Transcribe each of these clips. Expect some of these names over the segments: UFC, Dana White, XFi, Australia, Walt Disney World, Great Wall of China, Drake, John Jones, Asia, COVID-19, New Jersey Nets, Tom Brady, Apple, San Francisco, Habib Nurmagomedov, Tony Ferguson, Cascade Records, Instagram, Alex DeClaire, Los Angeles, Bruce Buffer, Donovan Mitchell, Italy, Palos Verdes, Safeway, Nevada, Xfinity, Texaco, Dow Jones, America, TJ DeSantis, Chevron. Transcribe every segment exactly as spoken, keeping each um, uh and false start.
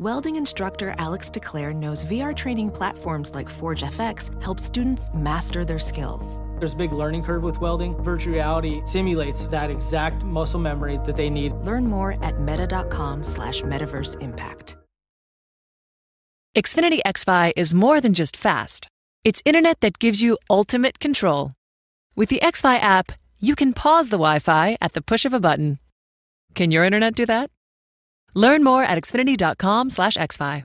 Welding instructor Alex DeClaire knows V R training platforms like ForgeFX help students master their skills. There's a big learning curve with welding. Virtual reality simulates that exact muscle memory that they need. Learn more at meta.com slash metaverse impact. Xfinity XFi is more than just fast. It's internet that gives you ultimate control. With the XFi app, you can pause the Wi-Fi at the push of a button. Can your internet do that? Learn more at Xfinity.com slash XFi.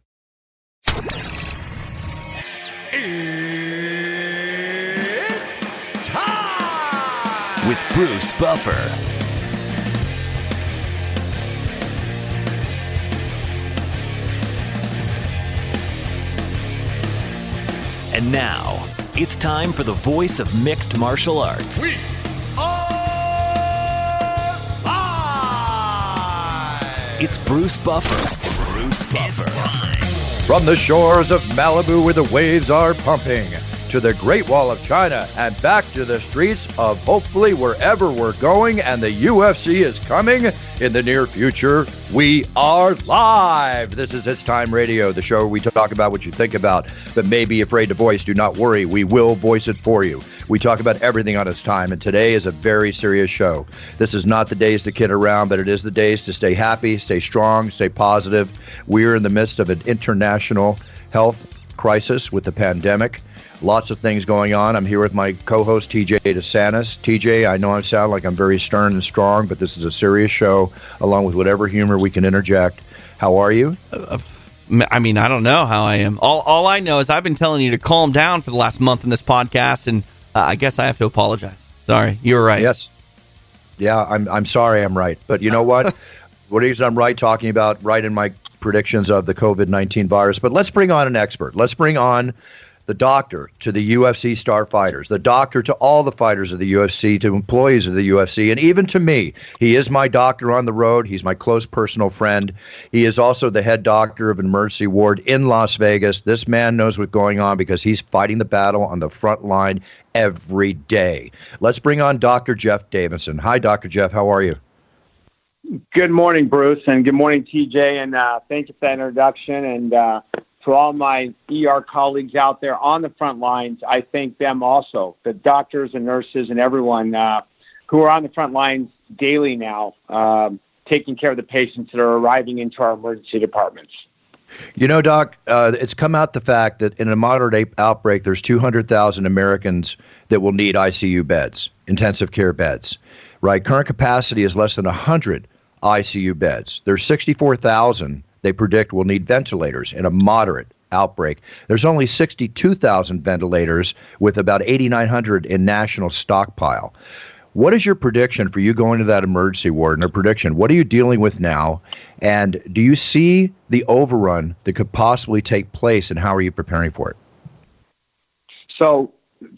It's time! With Bruce Buffer. And now, it's time for the voice of mixed martial arts. We are live! It's Bruce Buffer. Bruce Buffer. From the shores of Malibu where the waves are pumping, to the Great Wall of China, and back to the streets of hopefully wherever we're going and the U F C is coming in the near future, we are live. This is It's Time Radio, the show where we talk about what you think about, but may be afraid to voice. Do not worry. We will voice it for you. We talk about everything on It's Time, and today is a very serious show. This is not the days to kid around, but it is the days to stay happy, stay strong, stay positive. We are in the midst of an international health crisis with the pandemic. Lots of things going on. I'm here with my co-host, T J DeSantis. T J, I know I sound like I'm very stern and strong, but this is a serious show, along with whatever humor we can interject. How are you? Uh, I mean, I don't know how I am. All, all I know is I've been telling you to calm down for the last month in this podcast, and uh, I guess I have to apologize. Sorry, you were right. Yes. Yeah, I'm, I'm sorry I'm right. But you know what? What is I'm right talking about, right in my predictions of the COVID nineteen virus. But let's bring on an expert. Let's bring on the doctor to the U F C star fighters, the doctor to all the fighters of the U F C, to employees of the U F C, and even to me. He is my doctor on the road. He's my close personal friend. He is also the head doctor of an emergency ward in Las Vegas. This man knows what's going on because he's fighting the battle on the front line every day. Let's bring on Doctor Jeff Davidson. Hi, Doctor Jeff. How are you? Good morning, Bruce, and good morning, T J, and uh, thank you for that introduction. And uh, to all my E R colleagues out there on the front lines, I thank them also, the doctors and nurses and everyone uh, who are on the front lines daily now, um, taking care of the patients that are arriving into our emergency departments. You know, Doc, uh, it's come out the fact that in a moderate outbreak, there's two hundred thousand Americans that will need I C U beds, intensive care beds, right? Current capacity is less than one hundred I C U beds. There's sixty-four thousand they predict will need ventilators in a moderate outbreak. There's only sixty-two thousand ventilators with about eighty-nine hundred in national stockpile. What is your prediction for you going to that emergency ward and a prediction? What are you dealing with now? And do you see the overrun that could possibly take place, and how are you preparing for it? So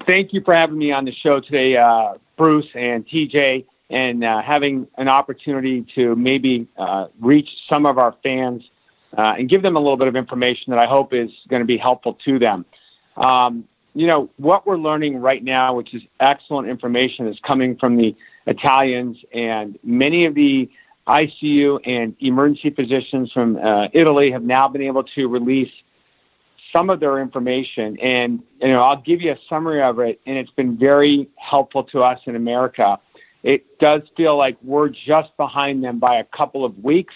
thank you for having me on the show today, uh, Bruce and T J, and uh, having an opportunity to maybe uh, reach some of our fans uh, and give them a little bit of information that I hope is going to be helpful to them. Um, you know, what we're learning right now, which is excellent information, is coming from the Italians and many of the I C U and emergency physicians from uh, Italy have now been able to release some of their information. And, you know, I'll give you a summary of it, and it's been very helpful to us in America. It does feel like we're just behind them by a couple of weeks.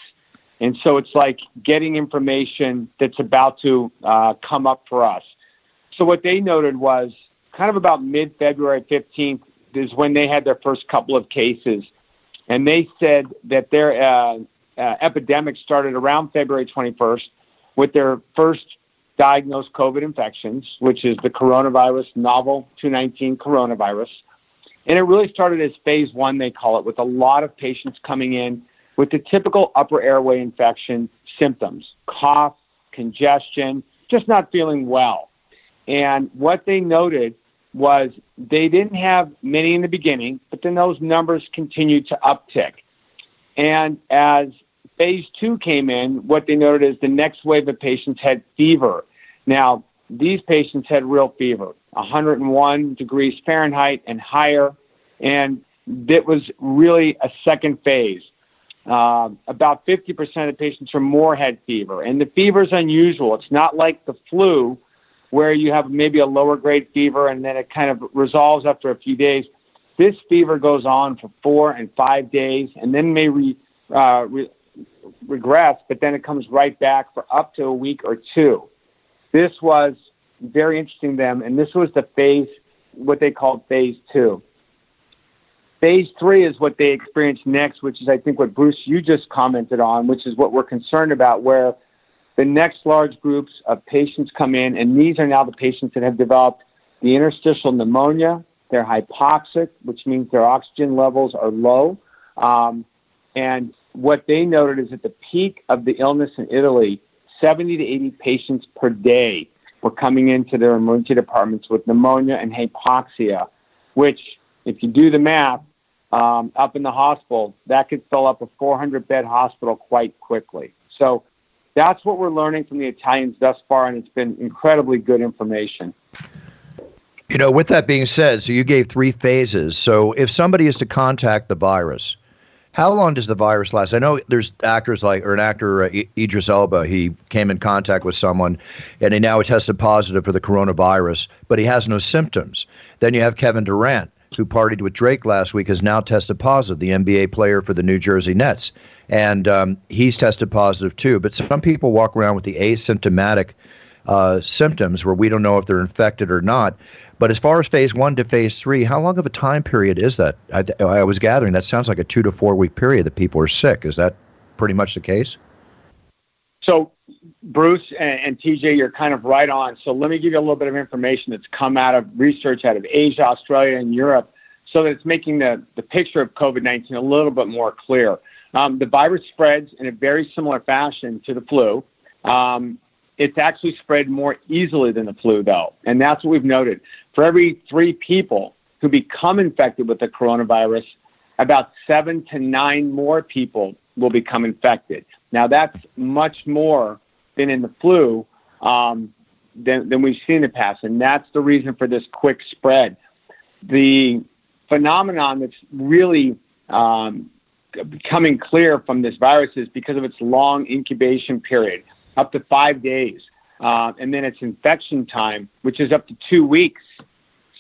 And so it's like getting information that's about to uh, come up for us. So what they noted was kind of about mid-February fifteenth is when they had their first couple of cases. And they said that their uh, uh, epidemic started around February twenty-first with their first diagnosed COVID infections, which is the coronavirus, novel two nineteen coronavirus. And it really started as phase one, they call it, with a lot of patients coming in with the typical upper airway infection symptoms, cough, congestion, just not feeling well. And what they noted was they didn't have many in the beginning, but then those numbers continued to uptick. And as phase two came in, what they noted is the next wave of patients had fever. Now, these patients had real fever, one hundred one degrees Fahrenheit and higher, and that was really a second phase. Uh, about fifty percent of patients or more had fever. And the fever is unusual. It's not like the flu where you have maybe a lower grade fever and then it kind of resolves after a few days. This fever goes on for four and five days and then may re, uh, re, regress, but then it comes right back for up to a week or two. This was very interesting to them, and this was the phase, what they called phase two. Phase three is what they experience next, which is, I think, what Bruce, you just commented on, which is what we're concerned about, where the next large groups of patients come in, and these are now the patients that have developed the interstitial pneumonia. They're hypoxic, which means their oxygen levels are low. Um, and what they noted is at the peak of the illness in Italy, seventy to eighty patients per day were coming into their emergency departments with pneumonia and hypoxia, which, if you do the math, um, up in the hospital, that could fill up a four hundred bed hospital quite quickly. So that's what we're learning from the Italians thus far, and it's been incredibly good information. You know, with that being said, so you gave three phases. So if somebody is to contact the virus, how long does the virus last? I know there's actors like, or an actor, uh, Idris Elba, he came in contact with someone and he now tested positive for the coronavirus, but he has no symptoms. Then you have Kevin Durant, who partied with Drake last week, has now tested positive, the N B A player for the New Jersey Nets. And um, he's tested positive too. But some people walk around with the asymptomatic uh, symptoms where we don't know if they're infected or not. But as far as phase one to phase three, how long of a time period is that? I, I was gathering that sounds like a two to four week period that people are sick. Is that pretty much the case? So, Bruce and, and T J, you're kind of right on. So let me give you a little bit of information that's come out of research out of Asia, Australia, and Europe, so that it's making the, the picture of COVID nineteen a little bit more clear. Um, the virus spreads in a very similar fashion to the flu. Um, It's actually spread more easily than the flu, though. And that's what we've noted. For every three people who become infected with the coronavirus, about seven to nine more people will become infected. Now, that's much more than in the flu um, than, than we've seen in the past. And that's the reason for this quick spread. The phenomenon that's really um, becoming clear from this virus is because of its long incubation period, up to five days. Uh, and then it's infection time, which is up to two weeks.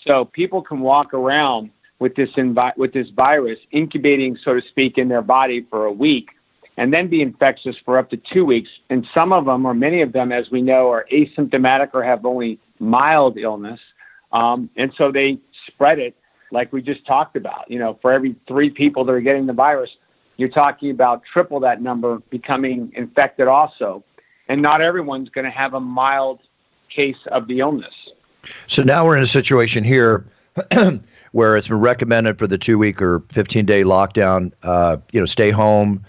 So people can walk around with this invi- with this virus incubating, so to speak, in their body for a week and then be infectious for up to two weeks. And some of them, or many of them, as we know, are asymptomatic or have only mild illness. Um, and so they spread it like we just talked about. You know, for every three people that are getting the virus, you're talking about triple that number becoming infected also. And not everyone's going to have a mild case of the illness. So now we're in a situation here where it's been recommended for the two-week or fifteen-day lockdown, uh, you know, stay home,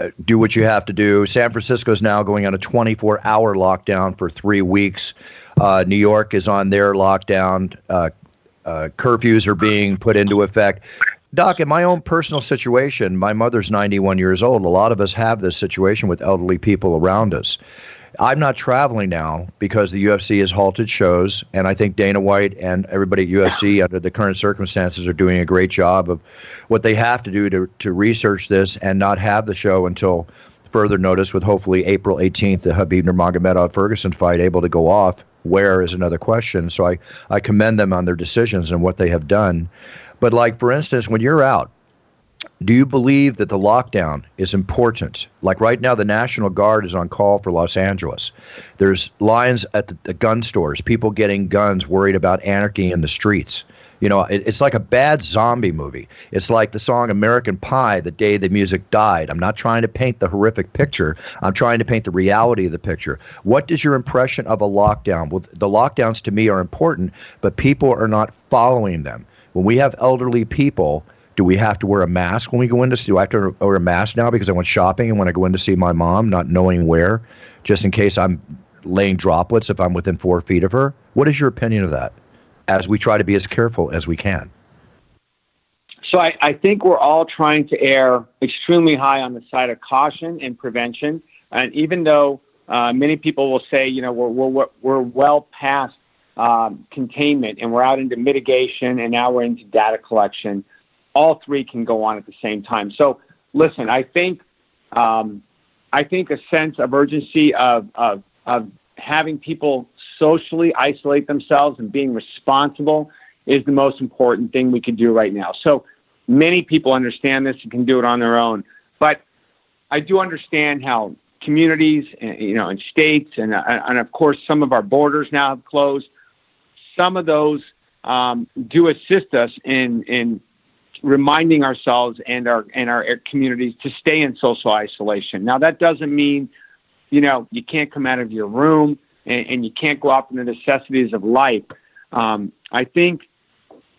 uh, do what you have to do. San Francisco's now going on a twenty-four hour lockdown for three weeks. Uh, New York is on their lockdown. Uh, uh, curfews are being put into effect. Doc, in my own personal situation, my mother's ninety-one years old. A lot of us have this situation with elderly people around us. I'm not traveling now because the U F C has halted shows, and I think Dana White and everybody at U F C under the current circumstances are doing a great job of what they have to do to, to research this and not have the show until further notice, with hopefully April eighteenth, the Habib Nurmagomedov Ferguson fight able to go off. Where is another question. So I, I commend them on their decisions and what they have done. But like, for instance, when you're out, do you believe that the lockdown is important? Like right now, the National Guard is on call for Los Angeles. There's lines at the, the gun stores, people getting guns, worried about anarchy in the streets. You know, it, it's like a bad zombie movie. It's like the song American Pie, The Day the Music Died. I'm not trying to paint the horrific picture. I'm trying to paint the reality of the picture. What is your impression of a lockdown? Well, the lockdowns to me are important, but people are not following them. When we have elderly people, do we have to wear a mask when we go in to see? Do I have to wear a mask now because I went shopping and when I go in to see my mom, not knowing where, just in case I'm laying droplets if I'm within four feet of her? What is your opinion of that as we try to be as careful as we can? So I, I think we're all trying to err extremely high on the side of caution and prevention. And even though uh, many people will say, you know, we're, we're, we're well past Um, containment, and we're out into mitigation, and now we're into data collection. All three can go on at the same time. So listen, I think Um, I think a sense of urgency of, of, of having people socially isolate themselves and being responsible is the most important thing we can do right now. So many people understand this and can do it on their own, but I do understand how communities, and, you know, and states, and uh, and of course some of our borders now have closed. Some of those um, do assist us in in reminding ourselves and our and our communities to stay in social isolation. Now that doesn't mean, you know, you can't come out of your room and, and you can't go out from the necessities of life. Um, I think,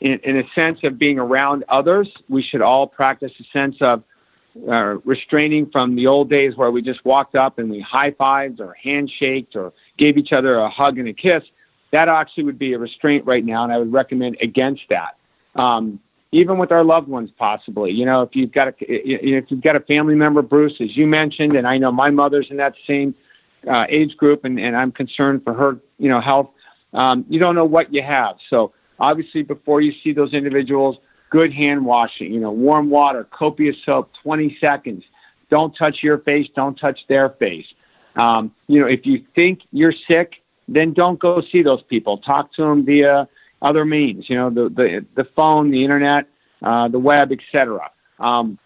in, in a sense of being around others, we should all practice a sense of Uh, restraining from the old days where we just walked up and we high-fived or handshaked or gave each other a hug and a kiss. That actually would be a restraint right now, and I would recommend against that. Um, even with our loved ones, possibly. You know, if you've got a, if you've got a family member, Bruce, as you mentioned, and I know my mother's in that same uh, age group, and, and I'm concerned for her, you know, health. Um, you don't know what you have. So obviously before you see those individuals, good hand washing, you know, warm water, copious soap, twenty seconds. Don't touch your face. Don't touch their face. Um, you know, if you think you're sick, then don't go see those people. Talk to them via other means, you know, the, the, the phone, the internet, uh, the web, et cetera. Um,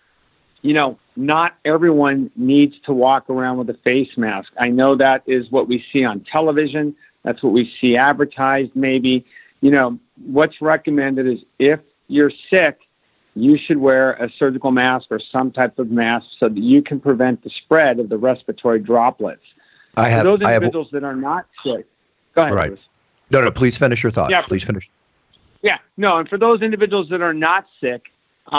you know, not everyone needs to walk around with a face mask. I know that is what we see on television. That's what we see advertised. Maybe, you know, what's recommended is if you're sick, you should wear a surgical mask or some type of mask so that you can prevent the spread of the respiratory droplets. I have so those individuals have, that are not sick. Go ahead. Right. No, no, please finish your thought. Yeah, please finish. Yeah, no. And for those individuals that are not sick,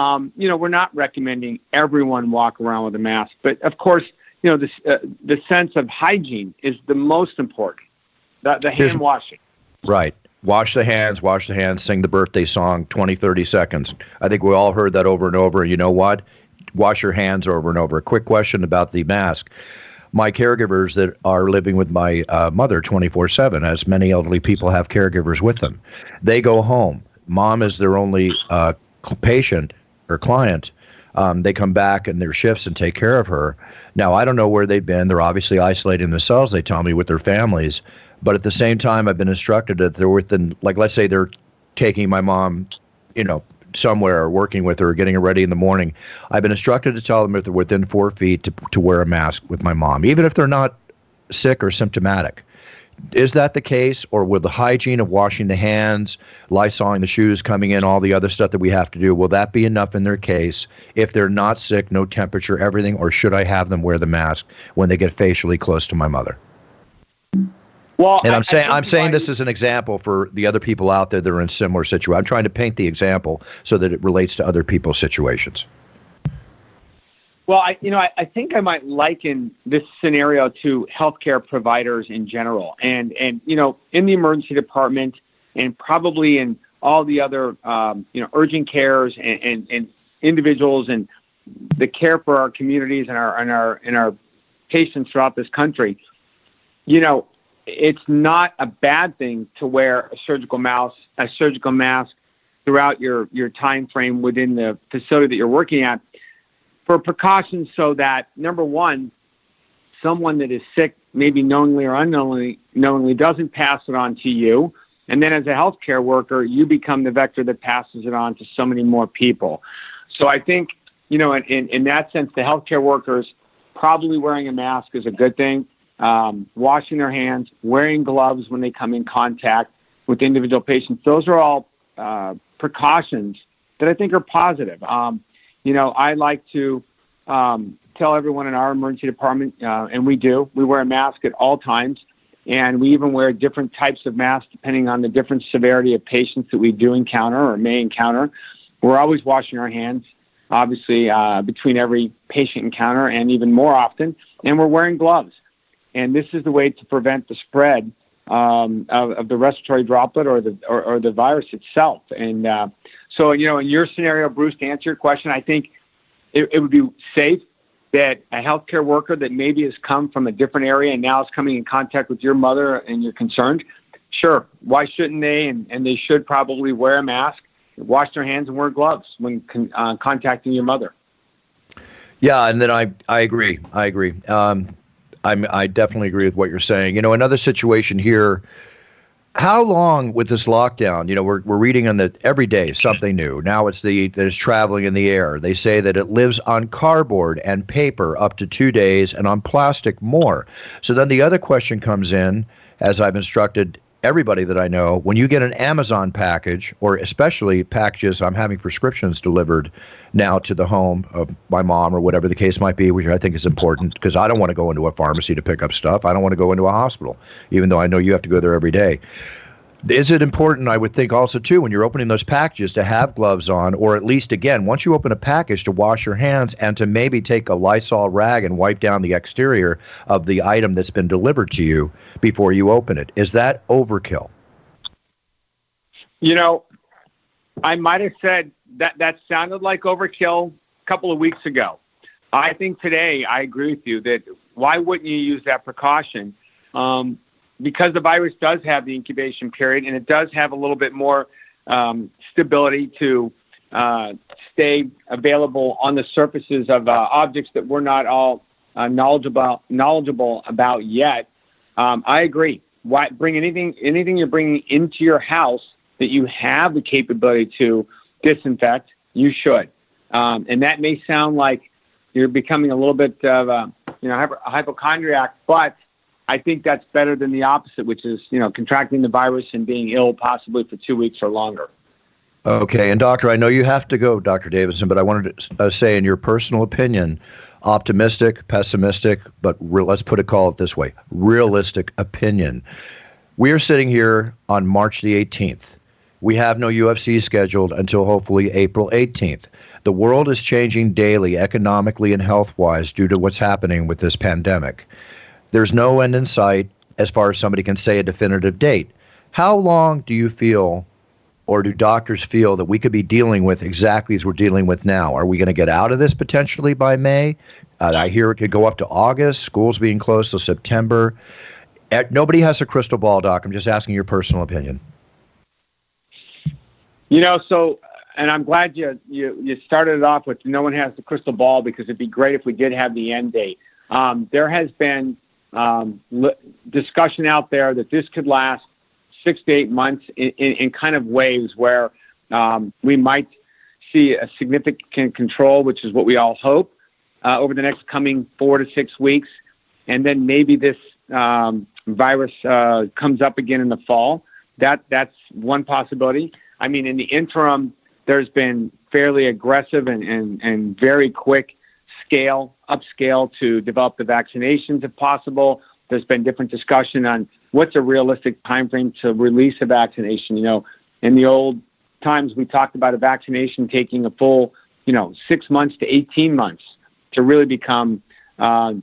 um, you know, we're not recommending everyone walk around with a mask, but of course, you know, this, uh, the sense of hygiene is the most important. The, the hand washing. Right. Wash the hands, wash the hands, sing the birthday song, twenty, thirty seconds. I think we all heard that over and over. You know what? Wash your hands over and over. A quick question about the mask. My caregivers that are living with my uh, mother twenty-four seven, as many elderly people have caregivers with them, they go home. Mom is their only uh, patient or client. Um, they come back in their shifts and take care of her. Now, I don't know where they've been. They're obviously isolating themselves, they tell me, with their families. But at the same time, I've been instructed that they're within, like, let's say they're taking my mom, you know, somewhere or working with her or getting her ready in the morning. I've been instructed to tell them if they're within four feet to, to wear a mask with my mom, even if they're not sick or symptomatic. Is that the case, or will the hygiene of washing the hands, lysoling the shoes, coming in, all the other stuff that we have to do, will that be enough in their case if they're not sick, no temperature, everything, or should I have them wear the mask when they get facially close to my mother? Well, and I'm saying I'm saying this is an example for the other people out there that are in similar situations. I'm trying to paint the example so that it relates to other people's situations. Well, I, you know, I, I think I might liken this scenario to healthcare providers in general, and and you know, in the emergency department, and probably in all the other um, you know, urgent cares and, and, and individuals and the care for our communities and our and our and our patients throughout this country. You know, it's not a bad thing to wear a surgical mask, a surgical mask throughout your, your time frame within the facility that you're working at, for precautions so that, number one, someone that is sick, maybe knowingly or unknowingly, knowingly doesn't pass it on to you. And then as a healthcare worker, you become the vector that passes it on to so many more people. So I think, you know, in, in, in that sense, the healthcare workers probably wearing a mask is a good thing. Um, washing their hands, wearing gloves when they come in contact with individual patients. Those are all uh, precautions that I think are positive. Um, you know, I like to um, tell everyone in our emergency department, uh, and we do, we wear a mask at all times, and we even wear different types of masks depending on the different severity of patients that we do encounter or may encounter. We're always washing our hands, obviously, uh, between every patient encounter and even more often, and we're wearing gloves. And this is the way to prevent the spread um, of, of the respiratory droplet or the or, or the virus itself. And uh, so, you know, in your scenario, Bruce, to answer your question, I think it, it would be safe that a healthcare worker that maybe has come from a different area and now is coming in contact with your mother and you're concerned. Sure, why shouldn't they? And, and they should probably wear a mask, wash their hands, and wear gloves when con- uh, contacting your mother. Yeah, and then I I agree. I agree. Um, I'm I definitely agree with what you're saying. You know, another situation here. How long with this lockdown? You know, we're we're reading on the every day something new. Now it's the there's traveling in the air. They say that it lives on cardboard and paper up to two days, and on plastic more. So then the other question comes in, as I've instructed everybody that I know, when you get an Amazon package, or especially packages, I'm having prescriptions delivered now to the home of my mom or whatever the case might be, which I think is important because I don't want to go into a pharmacy to pick up stuff. I don't want to go into a hospital, even though I know you have to go there every day. Is it important, I would think also, too, when you're opening those packages to have gloves on, or at least, again, once you open a package, to wash your hands and to maybe take a Lysol rag and wipe down the exterior of the item that's been delivered to you before you open it? Is that overkill? You know, I might have said that that sounded like overkill a couple of weeks ago. I think today I agree with you that why wouldn't you use that precaution? Um Because the virus does have the incubation period, and it does have a little bit more um, stability to uh, stay available on the surfaces of uh, objects that we're not all uh, knowledgeable knowledgeable about yet. Um, I agree. Why bring anything anything you're bringing into your house that you have the capability to disinfect? You should, um, and that may sound like you're becoming a little bit of a, you know, a hypochondriac, but I think that's better than the opposite, which is, you know, contracting the virus and being ill possibly for two weeks or longer. Okay. And, Doctor, I know you have to go, Doctor Davidson, but I wanted to uh, say, in your personal opinion, optimistic, pessimistic, but re- let's put it, call it this way, realistic opinion. We are sitting here on March the eighteenth. We have no U F C scheduled until hopefully April eighteenth. The world is changing daily, economically and health-wise, due to what's happening with this pandemic. There's no end in sight as far as somebody can say a definitive date. How long do you feel, or do doctors feel, that we could be dealing with exactly as we're dealing with now? Are we going to get out of this potentially by May? Uh, I hear it could go up to August, schools being closed till September. Uh, nobody has a crystal ball, Doc. I'm just asking your personal opinion. You know, so, and I'm glad you, you, you started it off with no one has the crystal ball, because it'd be great if we did have the end date. Um, there has been Um, l- discussion out there that this could last six to eight months in, in, in kind of waves, where um, we might see a significant control, which is what we all hope, uh, over the next coming four to six weeks. And then maybe this um, virus uh, comes up again in the fall. That that's one possibility. I mean, in the interim, there's been fairly aggressive and, and, and very quick scale, upscale to develop the vaccinations if possible. There's been different discussion on what's a realistic time frame to release a vaccination. You know, in the old times, we talked about a vaccination taking a full, you know, six months to eighteen months to really become uh,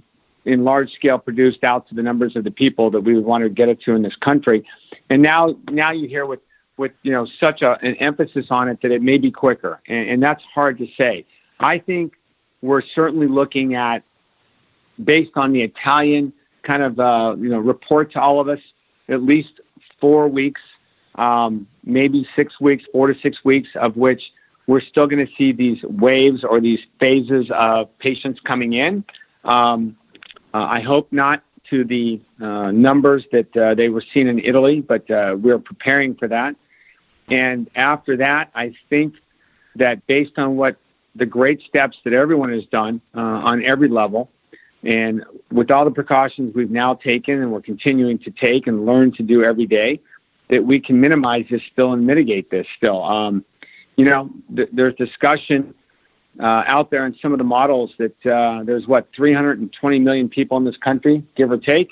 in large scale produced out to the numbers of the people that we would want to get it to in this country. And now, now you hear with, with, you know, such a, an emphasis on it that it may be quicker. And, and that's hard to say. I think we're certainly looking at, based on the Italian kind of uh, you know report to all of us, at least four weeks, um, maybe six weeks, four to six weeks, of which we're still going to see these waves or these phases of patients coming in. Um, uh, I hope not to the uh, numbers that uh, they were seeing in Italy, but uh, we're preparing for that. And after that, I think that based on what the great steps that everyone has done uh, on every level, and with all the precautions we've now taken and we're continuing to take and learn to do every day, that we can minimize this still and mitigate this still. Um, you know, th- there's discussion uh, out there in some of the models that uh, there's, what, three hundred twenty million people in this country, give or take,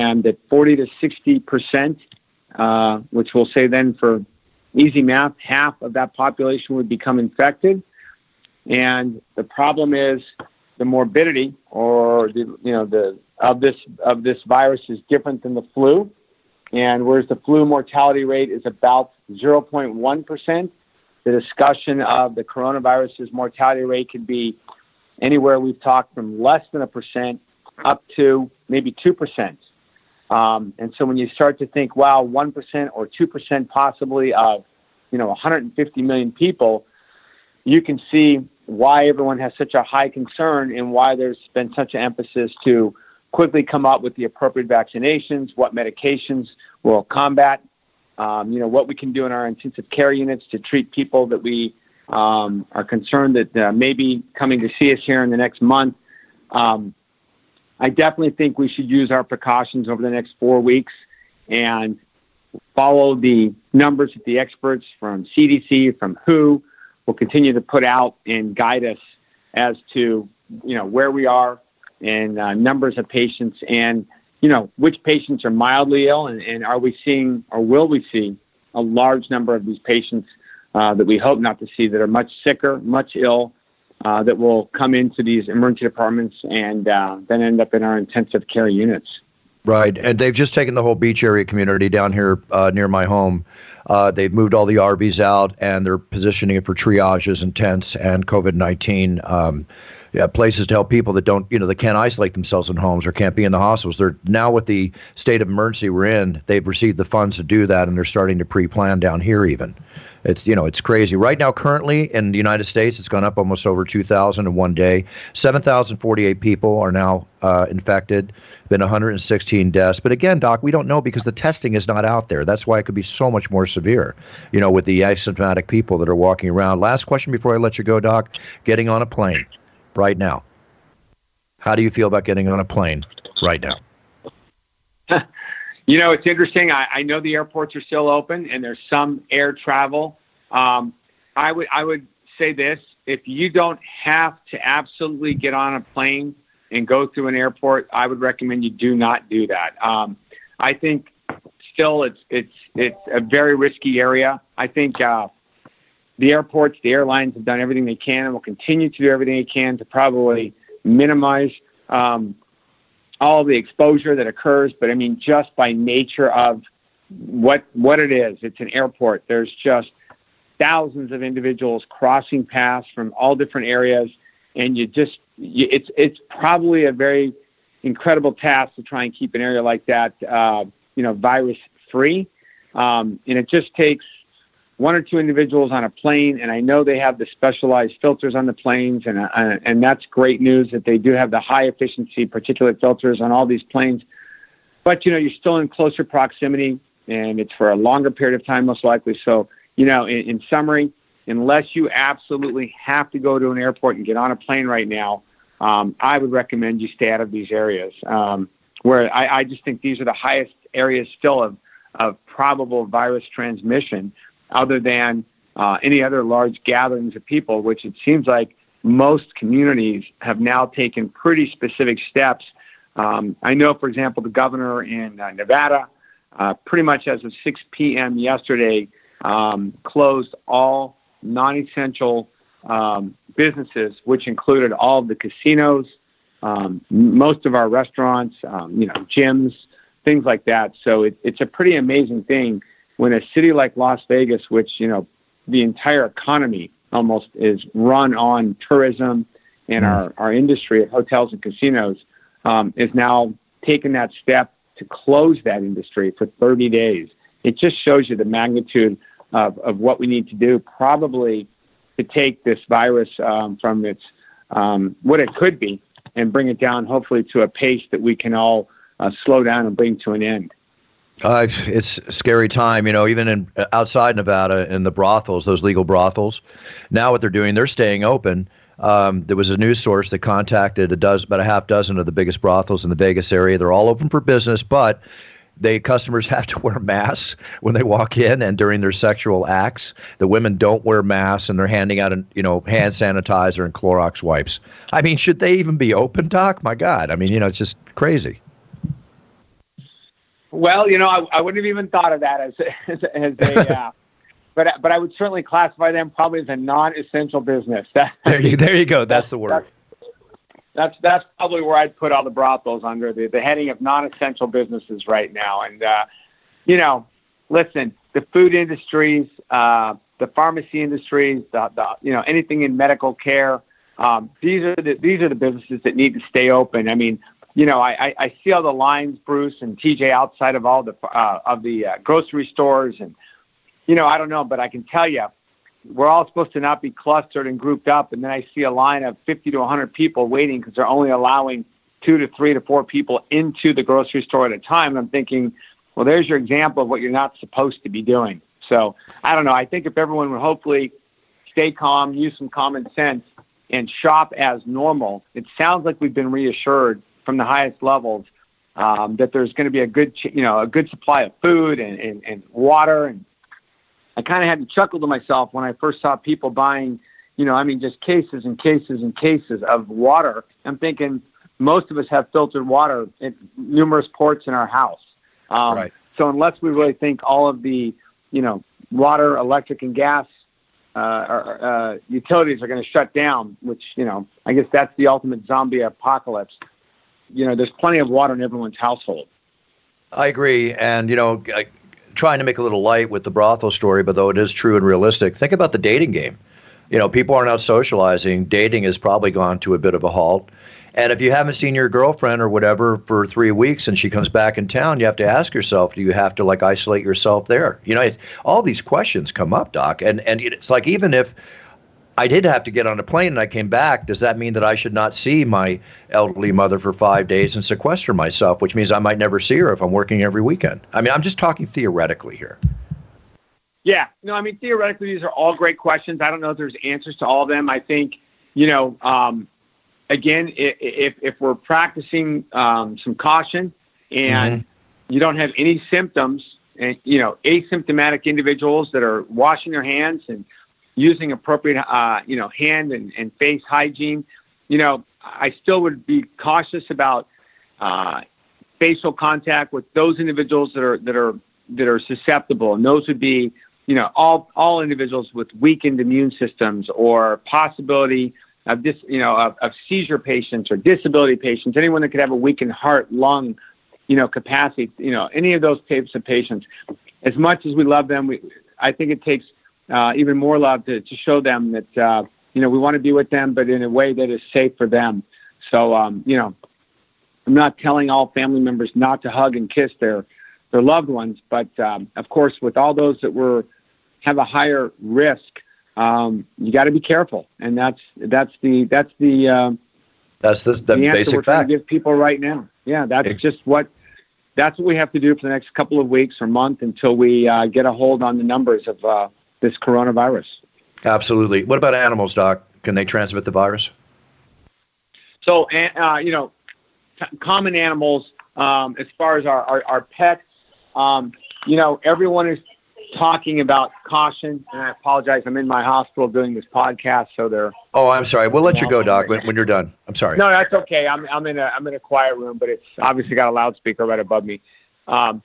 and that forty to sixty percent, uh, which we'll say then for easy math, half of that population would become infected. And the problem is the morbidity, or the, you know, the of this of this virus is different than the flu. And whereas the flu mortality rate is about zero point one percent, the discussion of the coronavirus's mortality rate could be anywhere we've talked from less than a percent up to maybe two percent. Um, and so when you start to think, wow, one percent or two percent possibly of, you know, one hundred fifty million people, you can see why everyone has such a high concern and why there's been such an emphasis to quickly come up with the appropriate vaccinations, what medications will combat, um, you know, what we can do in our intensive care units to treat people that we um, are concerned that uh, may be coming to see us here in the next month. Um, I definitely think we should use our precautions over the next four weeks and follow the numbers that the experts from C D C, from W H O will continue to put out and guide us as to, you know, where we are and uh, numbers of patients and, you know, which patients are mildly ill and, and are we seeing or will we see a large number of these patients uh, that we hope not to see that are much sicker, much ill, Uh, that will come into these emergency departments and uh, then end up in our intensive care units. Right. And they've just taken the whole beach area community down here uh, near my home. Uh, they've moved all the R Vs out and they're positioning it for triages and tents and COVID nineteen um, yeah, places to help people that don't, you know, they can't isolate themselves in homes or can't be in the hospitals. They're now with the state of emergency we're in, they've received the funds to do that and they're starting to pre-plan down here even. It's, you know, it's crazy. Right now, currently in the United States, it's gone up almost over two thousand in one day. seven thousand forty-eight people are now uh, infected, been one hundred sixteen deaths. But again, Doc, we don't know because the testing is not out there. That's why it could be so much more severe, you know, with the asymptomatic people that are walking around. Last question before I let you go, Doc. Getting on a plane right now. How do you feel about getting on a plane right now? You know, it's interesting. I, I know the airports are still open and there's some air travel. Um, I would I would say this. If you don't have to absolutely get on a plane and go through an airport, I would recommend you do not do that. Um, I think still it's it's it's a very risky area. I think uh, the airports, the airlines have done everything they can and will continue to do everything they can to probably minimize um all the exposure that occurs, but I mean, just by nature of what what it is, it's an airport. There's just thousands of individuals crossing paths from all different areas, and you just you, it's it's probably a very incredible task to try and keep an area like that, uh, you know, virus free. Um, and it just takes one or two individuals on a plane, and I know they have the specialized filters on the planes, and uh, and that's great news that they do have the high-efficiency particulate filters on all these planes. But, you know, you're still in closer proximity, and it's for a longer period of time, most likely. So, you know, in, in summary, unless you absolutely have to go to an airport and get on a plane right now, um, I would recommend you stay out of these areas, um, where I, I just think these are the highest areas still of, of probable virus transmission, other than uh, any other large gatherings of people, which it seems like most communities have now taken pretty specific steps. Um, I know, for example, the governor in uh, Nevada uh, pretty much as of six p.m. yesterday um, closed all non-essential um, businesses, which included all of the casinos, um, most of our restaurants, um, you know, gyms, things like that. So it, it's a pretty amazing thing when a city like Las Vegas, which, you know, the entire economy almost is run on tourism and our, our industry of hotels and casinos, um, is now taking that step to close that industry for thirty days. It just shows you the magnitude of, of what we need to do probably to take this virus um, from its um, what it could be and bring it down, hopefully, to a pace that we can all uh, slow down and bring to an end. Uh, it's a scary time, you know, even in outside Nevada in the brothels, those legal brothels. Now what they're doing, they're staying open. Um, there was a news source that contacted a dozen, about a half dozen of the biggest brothels in the Vegas area. They're all open for business, but they customers have to wear masks when they walk in and during their sexual acts. The women don't wear masks and they're handing out, you know, hand sanitizer and Clorox wipes. I mean, should they even be open, Doc? My God. I mean, you know, it's just crazy. Well, you know, I, I wouldn't have even thought of that as as, as a, uh, but but I would certainly classify them probably as a non-essential business. That, there you there you go. That's, that's the word. That's, that's that's probably where I'd put all the brothels under the, the heading of non-essential businesses right now. And uh, you know, listen, the food industries, uh, the pharmacy industries, the, the you know anything in medical care, um, these are the these are the businesses that need to stay open. I mean. You know, I, I see all the lines, Bruce and T J, outside of all the uh, of the uh, grocery stores, and you know, I don't know, but I can tell you, we're all supposed to not be clustered and grouped up. And then I see a line of fifty to one hundred people waiting because they're only allowing two to three to four people into the grocery store at a time. And I'm thinking, well, there's your example of what you're not supposed to be doing. So I don't know. I think if everyone would hopefully stay calm, use some common sense, and shop as normal, it sounds like we've been reassured from the highest levels um, that there's going to be a good, you know, a good supply of food and, and, and water. And I kind of had to chuckle to myself when I first saw people buying, you know, I mean, just cases and cases and cases of water. I'm thinking most of us have filtered water at numerous ports in our house. Um, right. So unless we really think all of the, you know, water, electric, and gas uh, are, uh, utilities are going to shut down, which, you know, I guess that's the ultimate zombie apocalypse. You know, there's plenty of water in everyone's household. I agree. And, you know, I, trying to make a little light with the brothel story, but though it is true and realistic, think about the dating game. You know, people aren't out socializing. Dating has probably gone to a bit of a halt. And if you haven't seen your girlfriend or whatever for three weeks and she comes back in town, you have to ask yourself, do you have to, like, isolate yourself there? You know, it, all these questions come up, Doc. And, and it's like, even if I did have to get on a plane and I came back, does that mean that I should not see my elderly mother for five days and sequester myself, which means I might never see her if I'm working every weekend? I mean, I'm just talking theoretically here. Yeah. No, I mean, theoretically, these are all great questions. I don't know if there's answers to all of them. I think, you know, um, Again, if, if we're practicing um, some caution and mm-hmm. you don't have any symptoms, and you know, asymptomatic individuals that are washing their hands and using appropriate, uh, you know, hand and, and face hygiene, you know, I still would be cautious about uh, facial contact with those individuals that are that are that are susceptible, and those would be, you know, all all individuals with weakened immune systems or possibility of this, you know, of, of seizure patients or disability patients, anyone that could have a weakened heart, lung, you know, capacity, you know, any of those types of patients. As much as we love them, we, I think it takes uh, even more love to, to show them that, uh, you know, we want to be with them, but in a way that is safe for them. So, um, you know, I'm not telling all family members not to hug and kiss their, their loved ones. But, um, of course, with all those that were have a higher risk, Um, you got to be careful, and that's that's the that's the uh, that's the, the, the answer basic we're trying fact. To give people right now. Yeah, that's Ex- just what that's what we have to do for the next couple of weeks or month until we uh, get a hold on the numbers of uh, this coronavirus. Absolutely. What about animals, Doc? Can they transmit the virus? So, uh, you know, t- common animals um, as far as our our, our pets, um, you know, everyone is talking about caution, and I apologize. I'm in my hospital doing this podcast, so they're. Oh, I'm sorry. We'll let you go, Doc, when, when you're done. I'm sorry. No, that's okay. I'm I'm in a I'm in a quiet room, but it's obviously got a loudspeaker right above me. Um,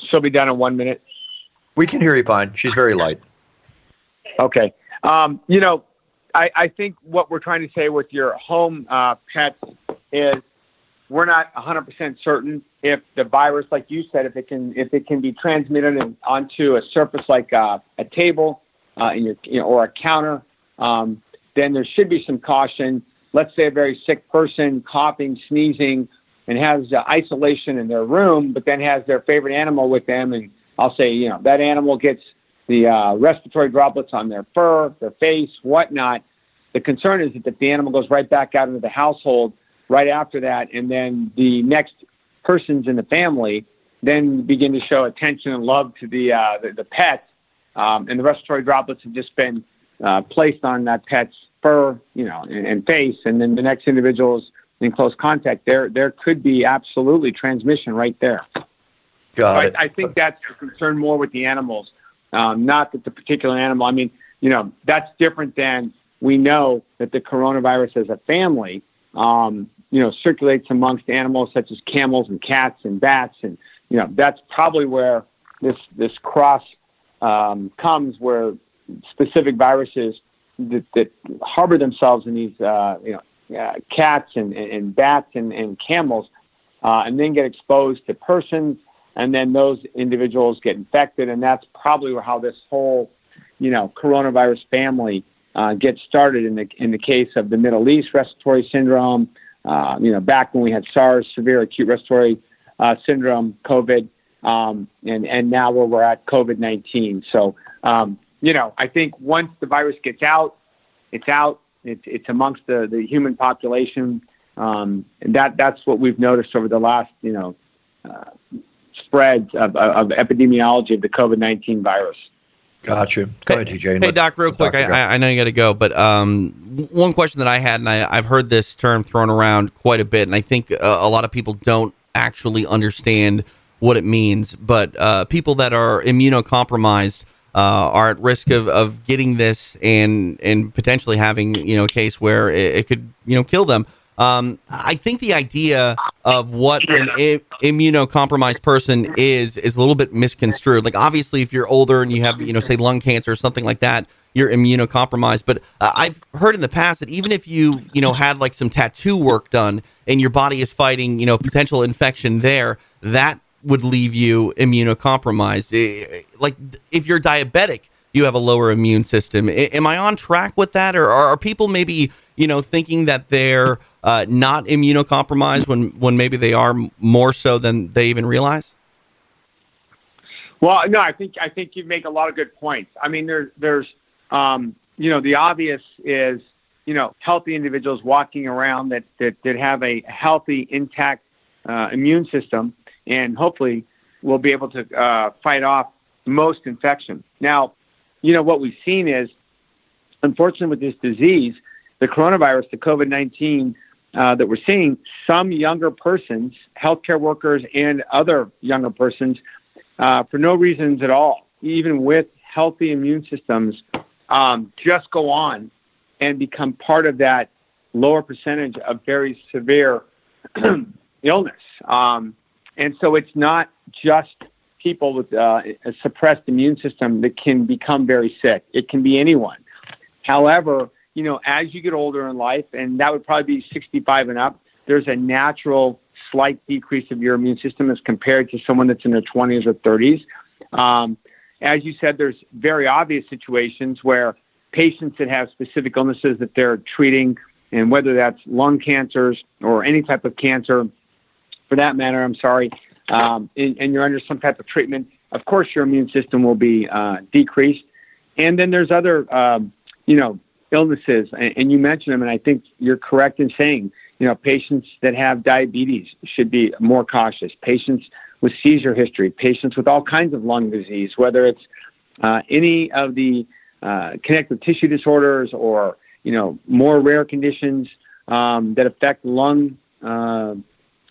she'll be done in one minute. We can hear you fine. She's very light. Okay. Um, you know, I I think what we're trying to say with your home uh, pets is, we're not one hundred percent certain if the virus, like you said, if it can if it can be transmitted in, onto a surface like uh, a table uh, in your, you know, or a counter, um, then there should be some caution. Let's say a very sick person coughing, sneezing, and has uh, isolation in their room, but then has their favorite animal with them. And I'll say, you know, that animal gets the uh, respiratory droplets on their fur, their face, whatnot. The concern is that if the animal goes right back out into the household right after that, and then the next persons in the family then begin to show attention and love to the uh, the, the pet, um, and the respiratory droplets have just been uh, placed on that pet's fur, you know, and, and face, and then the next individuals in close contact. There, there could be absolutely transmission right there. Got it. I, I think that's the concern more with the animals, um, not that the particular animal. I mean, you know, that's different than we know that the coronavirus as a family, Um, you know, circulates amongst animals such as camels and cats and bats. And, you know, that's probably where this this cross um, comes, where specific viruses that, that harbor themselves in these, uh, you know, uh, cats and, and, and bats and, and camels, uh, and then get exposed to persons, and then those individuals get infected. And that's probably how this whole, you know, coronavirus family Uh, get started in the in the case of the Middle East respiratory syndrome. Uh, you know, back when we had SARS, severe acute respiratory uh, syndrome, COVID, um, and and now where we're at, COVID nineteen. So um, you know, I think once the virus gets out, it's out. It's it's amongst the, the human population. Um, and that that's what we've noticed over the last, you know, uh, spread of, of, of epidemiology of the COVID nineteen virus. Gotcha. Go ahead, T J. Hey, Doc, real quick. I, I know you got to go, but um, one question that I had, and I, I've heard this term thrown around quite a bit, and I think uh, a lot of people don't actually understand what it means, but uh, people that are immunocompromised uh, are at risk of, of getting this and and potentially having, you know, a case where it, it could, you know, kill them. Um, I think the idea of what an I- immunocompromised person is is a little bit misconstrued. Like, obviously, if you're older and you have, you know, say lung cancer or something like that, you're immunocompromised. But uh, I've heard in the past that even if you, you know, had like some tattoo work done and your body is fighting, you know, potential infection there, that would leave you immunocompromised. Like, if you're diabetic, you have a lower immune system. Am I on track with that? Or are people maybe, you know, thinking that they're uh, not immunocompromised when, when maybe they are more so than they even realize? Well, no, I think, I think you make a lot of good points. I mean, there, there's, um, you know, the obvious is, you know, healthy individuals walking around that, that, that have a healthy, intact uh, immune system, and hopefully will be able to uh, fight off most infections. Now, you know, what we've seen is, unfortunately, with this disease, the coronavirus, the COVID nineteen uh, that we're seeing, some younger persons, healthcare workers and other younger persons, uh, for no reasons at all, even with healthy immune systems, um, just go on and become part of that lower percentage of very severe illness. Um, and so it's not just people with uh, a suppressed immune system that can become very sick. It can be anyone. However, you know, as you get older in life, and that would probably be sixty-five and up, there's a natural slight decrease of your immune system as compared to someone that's in their twenties or thirties. Um, as you said, there's very obvious situations where patients that have specific illnesses that they're treating, and whether that's lung cancers or any type of cancer, for that matter, I'm sorry, Um, and, and you're under some type of treatment, of course, your immune system will be uh, decreased. And then there's other, um, you know, illnesses, and, and you mentioned them, and I think you're correct in saying, you know, patients that have diabetes should be more cautious, patients with seizure history, patients with all kinds of lung disease, whether it's uh, any of the uh, connective tissue disorders or, you know, more rare conditions um, that affect lung uh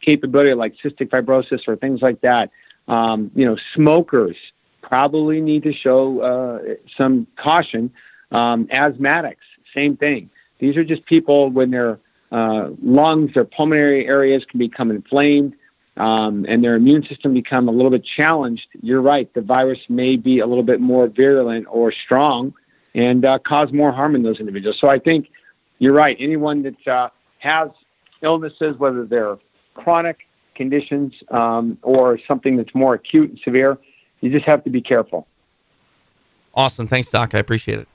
capability, like cystic fibrosis or things like that. Um, you know, smokers probably need to show uh, some caution. Um, asthmatics, same thing. These are just people when their uh, lungs, their pulmonary areas can become inflamed um, and their immune system become a little bit challenged. You're right. The virus may be a little bit more virulent or strong and uh, cause more harm in those individuals. So I think you're right. Anyone that uh, has illnesses, whether they're chronic conditions um, or something that's more acute and severe, you just have to be careful. Awesome. Thanks, Doc. I appreciate it.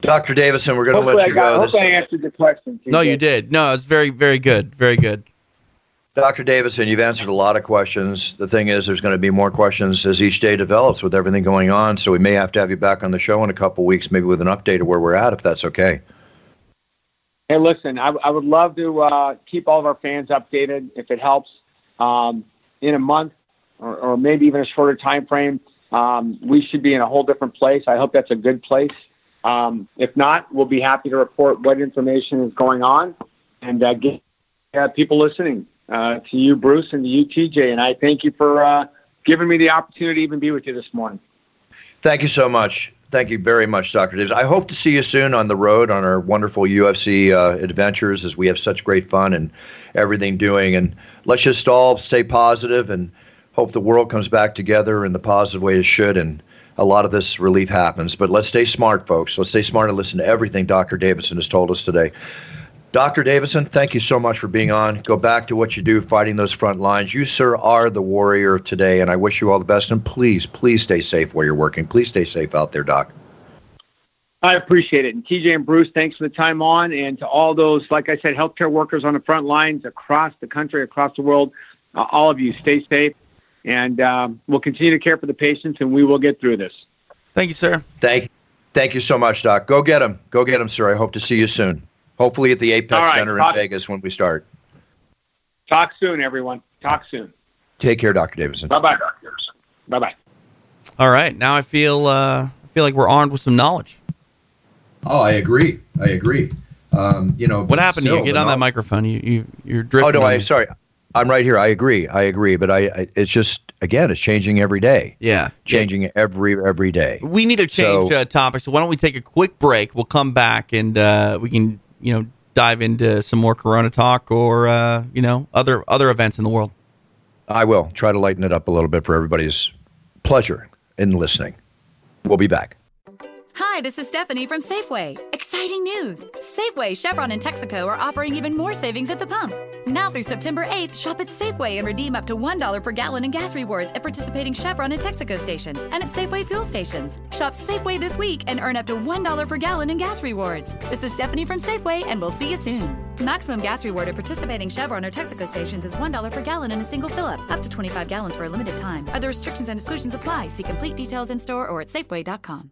Doctor Davidson, we're going to let you go. I hope I answered the question. No, you did. No, it's very, very good. Very good. Doctor Davidson, you've answered a lot of questions. The thing is, there's going to be more questions as each day develops with everything going on, so we may have to have you back on the show in a couple weeks, maybe with an update of where we're at, if that's okay. Hey, listen, I, I would love to uh, keep all of our fans updated if it helps. Um, in a month or, or maybe even a shorter time frame, um, we should be in a whole different place. I hope that's a good place. Um, if not, we'll be happy to report what information is going on and uh, get uh, people listening uh, to you, Bruce, and to you, T J. And I thank you for uh, giving me the opportunity to even be with you this morning. Thank you so much. Thank you very much, Doctor Davis. I hope to see you soon on the road on our wonderful U F C uh, adventures, as we have such great fun and everything doing. And let's just all stay positive and hope the world comes back together in the positive way it should, and a lot of this relief happens. But let's stay smart, folks. Let's stay smart and listen to everything Doctor Davidson has told us today. Doctor Davidson, thank you so much for being on. Go back to what you do, fighting those front lines. You, sir, are the warrior of today, and I wish you all the best. And please, please stay safe where you're working. Please stay safe out there, Doc. I appreciate it. And T J and Bruce, thanks for the time on. And to all those, like I said, healthcare workers on the front lines across the country, across the world, uh, all of you, stay safe. And um, we'll continue to care for the patients, and we will get through this. Thank you, sir. Thank, thank you so much, Doc. Go get him. Go get him, sir. I hope to see you soon. Hopefully at the Apex right, Center talk, in Vegas when we start. Talk soon, everyone. Talk soon. Take care, Doctor Davidson. Bye-bye, Doctor Davidson. Bye-bye. All right. Now I feel, uh, I feel like we're armed with some knowledge. Oh, I agree. I agree. Um, you know, what happened still, to you? Get on that microphone. You, you, you're drifting. Oh, no, I'm sorry. I'm right here. I agree. I agree. But I, I, it's just, again, it's changing every day. Yeah. Changing every, every day. We need to change so, uh, topics. So why don't we take a quick break? We'll come back and uh, we can, you know, dive into some more Corona talk or, uh, you know, other, other events in the world. I will try to lighten it up a little bit for everybody's pleasure in listening. We'll be back. Hi, this is Stephanie from Safeway. Exciting news! Safeway, Chevron, and Texaco are offering even more savings at the pump. Now through September eighth, shop at Safeway and redeem up to one dollar per gallon in gas rewards at participating Chevron and Texaco stations and at Safeway fuel stations. Shop Safeway this week and earn up to one dollar per gallon in gas rewards. This is Stephanie from Safeway, and we'll see you soon. Maximum gas reward at participating Chevron or Texaco stations is one dollar per gallon in a single fill-up, up to twenty-five gallons for a limited time. Other restrictions and exclusions apply. See complete details in-store or at Safeway dot com.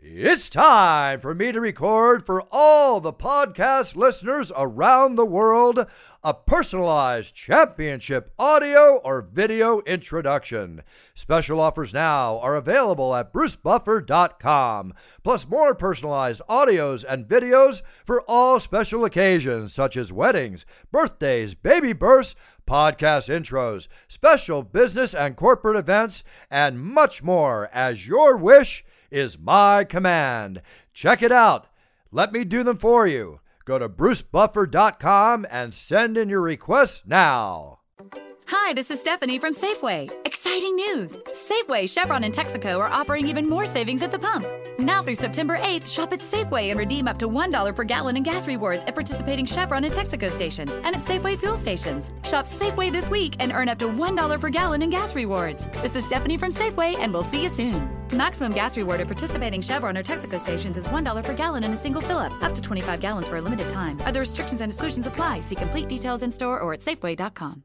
It's time for me to record for all the podcast listeners around the world a personalized championship audio or video introduction. Special offers now are available at bruce buffer dot com, plus more personalized audios and videos for all special occasions such as weddings, birthdays, baby births, podcast intros, special business and corporate events, and much more as your wish is my command. Check it out. Let me do them for you. Go to bruce buffer dot com and send in your requests now. Hi, this is Stephanie from Safeway. Exciting news! Safeway, Chevron, and Texaco are offering even more savings at the pump. Now through September eighth, shop at Safeway and redeem up to one dollar per gallon in gas rewards at participating Chevron and Texaco stations and at Safeway fuel stations. Shop Safeway this week and earn up to one dollar per gallon in gas rewards. This is Stephanie from Safeway, and we'll see you soon. Maximum gas reward at participating Chevron or Texaco stations is one dollar per gallon in a single fill-up, up to twenty-five gallons for a limited time. Other restrictions and exclusions apply. See complete details in-store or at Safeway dot com.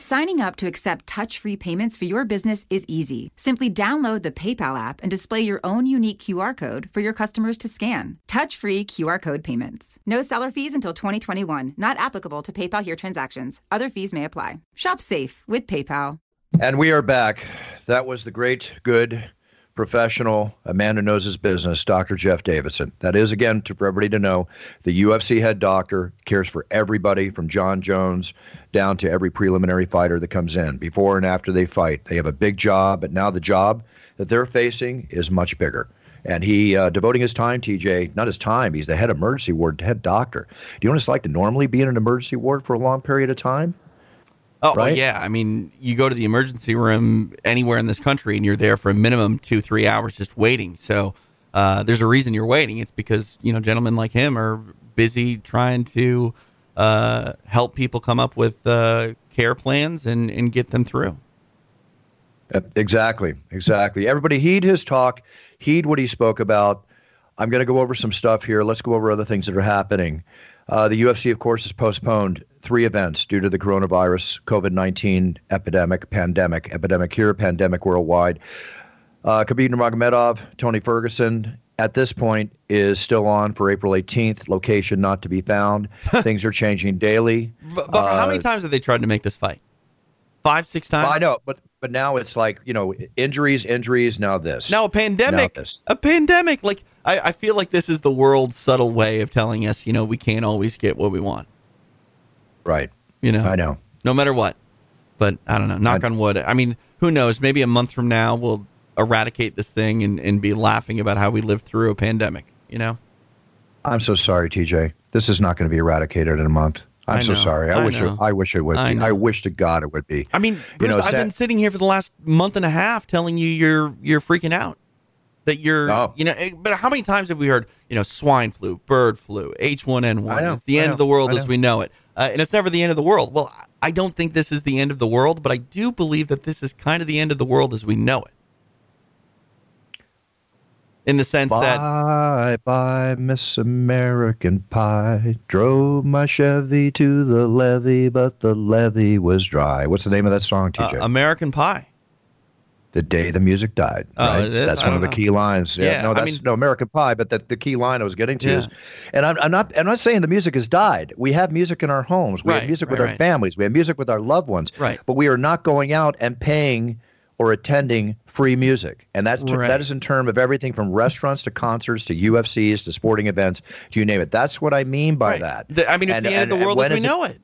signing up to accept touch-free payments for your business is easy. Simply download the PayPal app and display your own unique Q R code for your customers to scan. Touch-free Q R code payments. No seller fees until twenty twenty-one. Not applicable to PayPal Here transactions. Other fees may apply. Shop safe with PayPal. And we are back. That was the great, good, professional, a man who knows his business, Doctor Jeff Davidson. That is, again, to, for everybody to know, the U F C head doctor, cares for everybody from John Jones down to every preliminary fighter that comes in, before and after they fight. They have a big job, but now the job that they're facing is much bigger. And he, uh, devoting his time, T J, not his time, he's the head emergency ward, head doctor. Do you know what it's like to normally be in an emergency ward for a long period of time? Oh, right? Yeah. I mean, you go to the emergency room anywhere in this country and you're there for a minimum two, three hours just waiting. So uh, there's a reason you're waiting. It's because, you know, gentlemen like him are busy trying to uh, help people come up with uh, care plans and, and get them through. Exactly. Exactly. Everybody heed his talk. Heed what he spoke about. I'm going to go over some stuff here. Let's go over other things that are happening. Uh, the U F C, of course, has postponed three events due to the coronavirus, COVID nineteen epidemic, pandemic, epidemic here, pandemic worldwide. Uh, Habib Nurmagomedov, Tony Ferguson, at this point, is still on for April eighteenth. Location not to be found. Things are changing daily. But, but uh, how many times have they tried to make this fight? Five, six times? Well, I know, but but now it's like, you know, injuries, injuries, now this. Now a pandemic. Now this. A pandemic. Like, I, I feel like this is the world's subtle way of telling us, you know, we can't always get what we want. Right. You know? I know. No matter what. But I don't know. Knock I, on wood. I mean, who knows? Maybe a month from now we'll eradicate this thing and, and be laughing about how we lived through a pandemic, you know? I'm so sorry, T J. This is not going to be eradicated in a month. I'm so sorry. I, I wish it, I wish it would I be. Know. I wish to God it would be. I mean, Bruce, you know, I've that, been sitting here for the last month and a half telling you you're you're freaking out. That you're, oh. you know, but how many times have we heard, you know, swine flu, bird flu, H one N one? I know, it's the I end know, of the world as we know it. Uh, and it's never the end of the world. Well, I don't think this is the end of the world, but I do believe that this is kind of the end of the world as we know it. in the sense bye, that bye bye Miss American Pie, drove my Chevy to the levee, but the levee was dry. What's the name of that song, T J? Uh, American Pie. The Day the Music Died. Right? Uh, that's I one of the know. key lines. Yeah, yeah no, that's I mean, no American Pie. But that the key line I was getting to yeah. is, and I'm, I'm not, I'm not saying the music has died. We have music in our homes. We right, have music right, with right. our families. We have music with our loved ones. Right. But we are not going out and paying or attending free music, and that's right. that is in terms of everything from restaurants to concerts to U F Cs to sporting events. You name it. That's what I mean by right. that. The, I mean, it's and, the end and, of the world as we know it. it.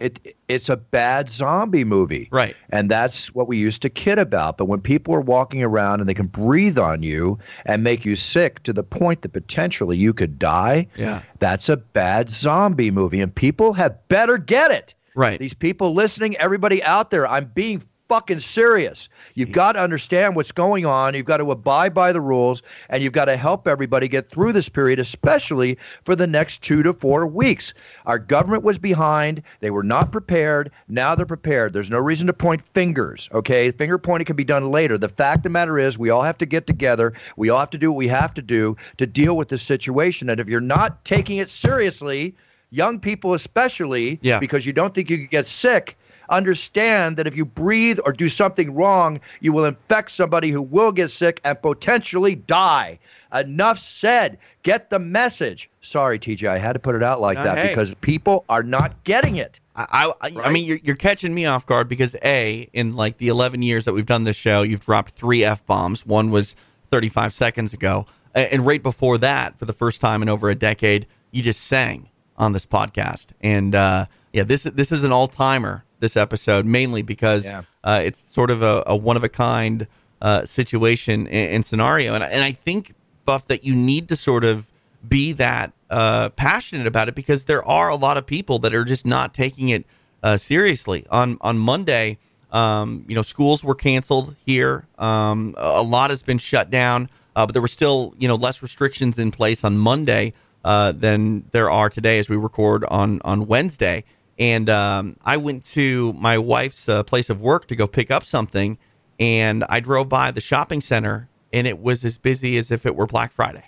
It it's a bad zombie movie, right? And that's what we used to kid about. But when people are walking around and they can breathe on you and make you sick to the point that potentially you could die, yeah, that's a bad zombie movie. And people had better get it, right? These people listening, everybody out there, I'm being fucking serious. You've yeah. got to understand what's going on. You've got to abide by the rules, and you've got to help everybody get through this period, especially for the next two to four weeks. Our government was behind. They were not prepared. Now they're prepared. There's no reason to point fingers, okay? Finger pointing can be done later. The fact of the matter is we all have to get together. We all have to do what we have to do to deal with this situation, and if you're not taking it seriously, young people especially, yeah. because you don't think you could get sick, understand that if you breathe or do something wrong, you will infect somebody who will get sick and potentially die. Enough said. Get the message. Sorry, T J, I had to put it out like uh, that hey. because people are not getting it. I, I, right? I mean, you're, you're catching me off guard because, A, in like the eleven years that we've done this show, you've dropped three F-bombs. One was thirty-five seconds ago. And right before that, for the first time in over a decade, you just sang on this podcast. And, uh, yeah, this, this is an all-timer. This episode, mainly because yeah. uh, it's sort of a, a one-of-a-kind uh, situation and, and scenario. And, and I think, Buff, that you need to sort of be that uh, passionate about it because there are a lot of people that are just not taking it uh, seriously. On on Monday, um, you know, schools were canceled here. Um, a lot has been shut down, uh, but there were still, you know, less restrictions in place on Monday uh, than there are today as we record on, on Wednesday. And um, I went to my wife's uh, place of work to go pick up something, and I drove by the shopping center, and it was as busy as if it were Black Friday.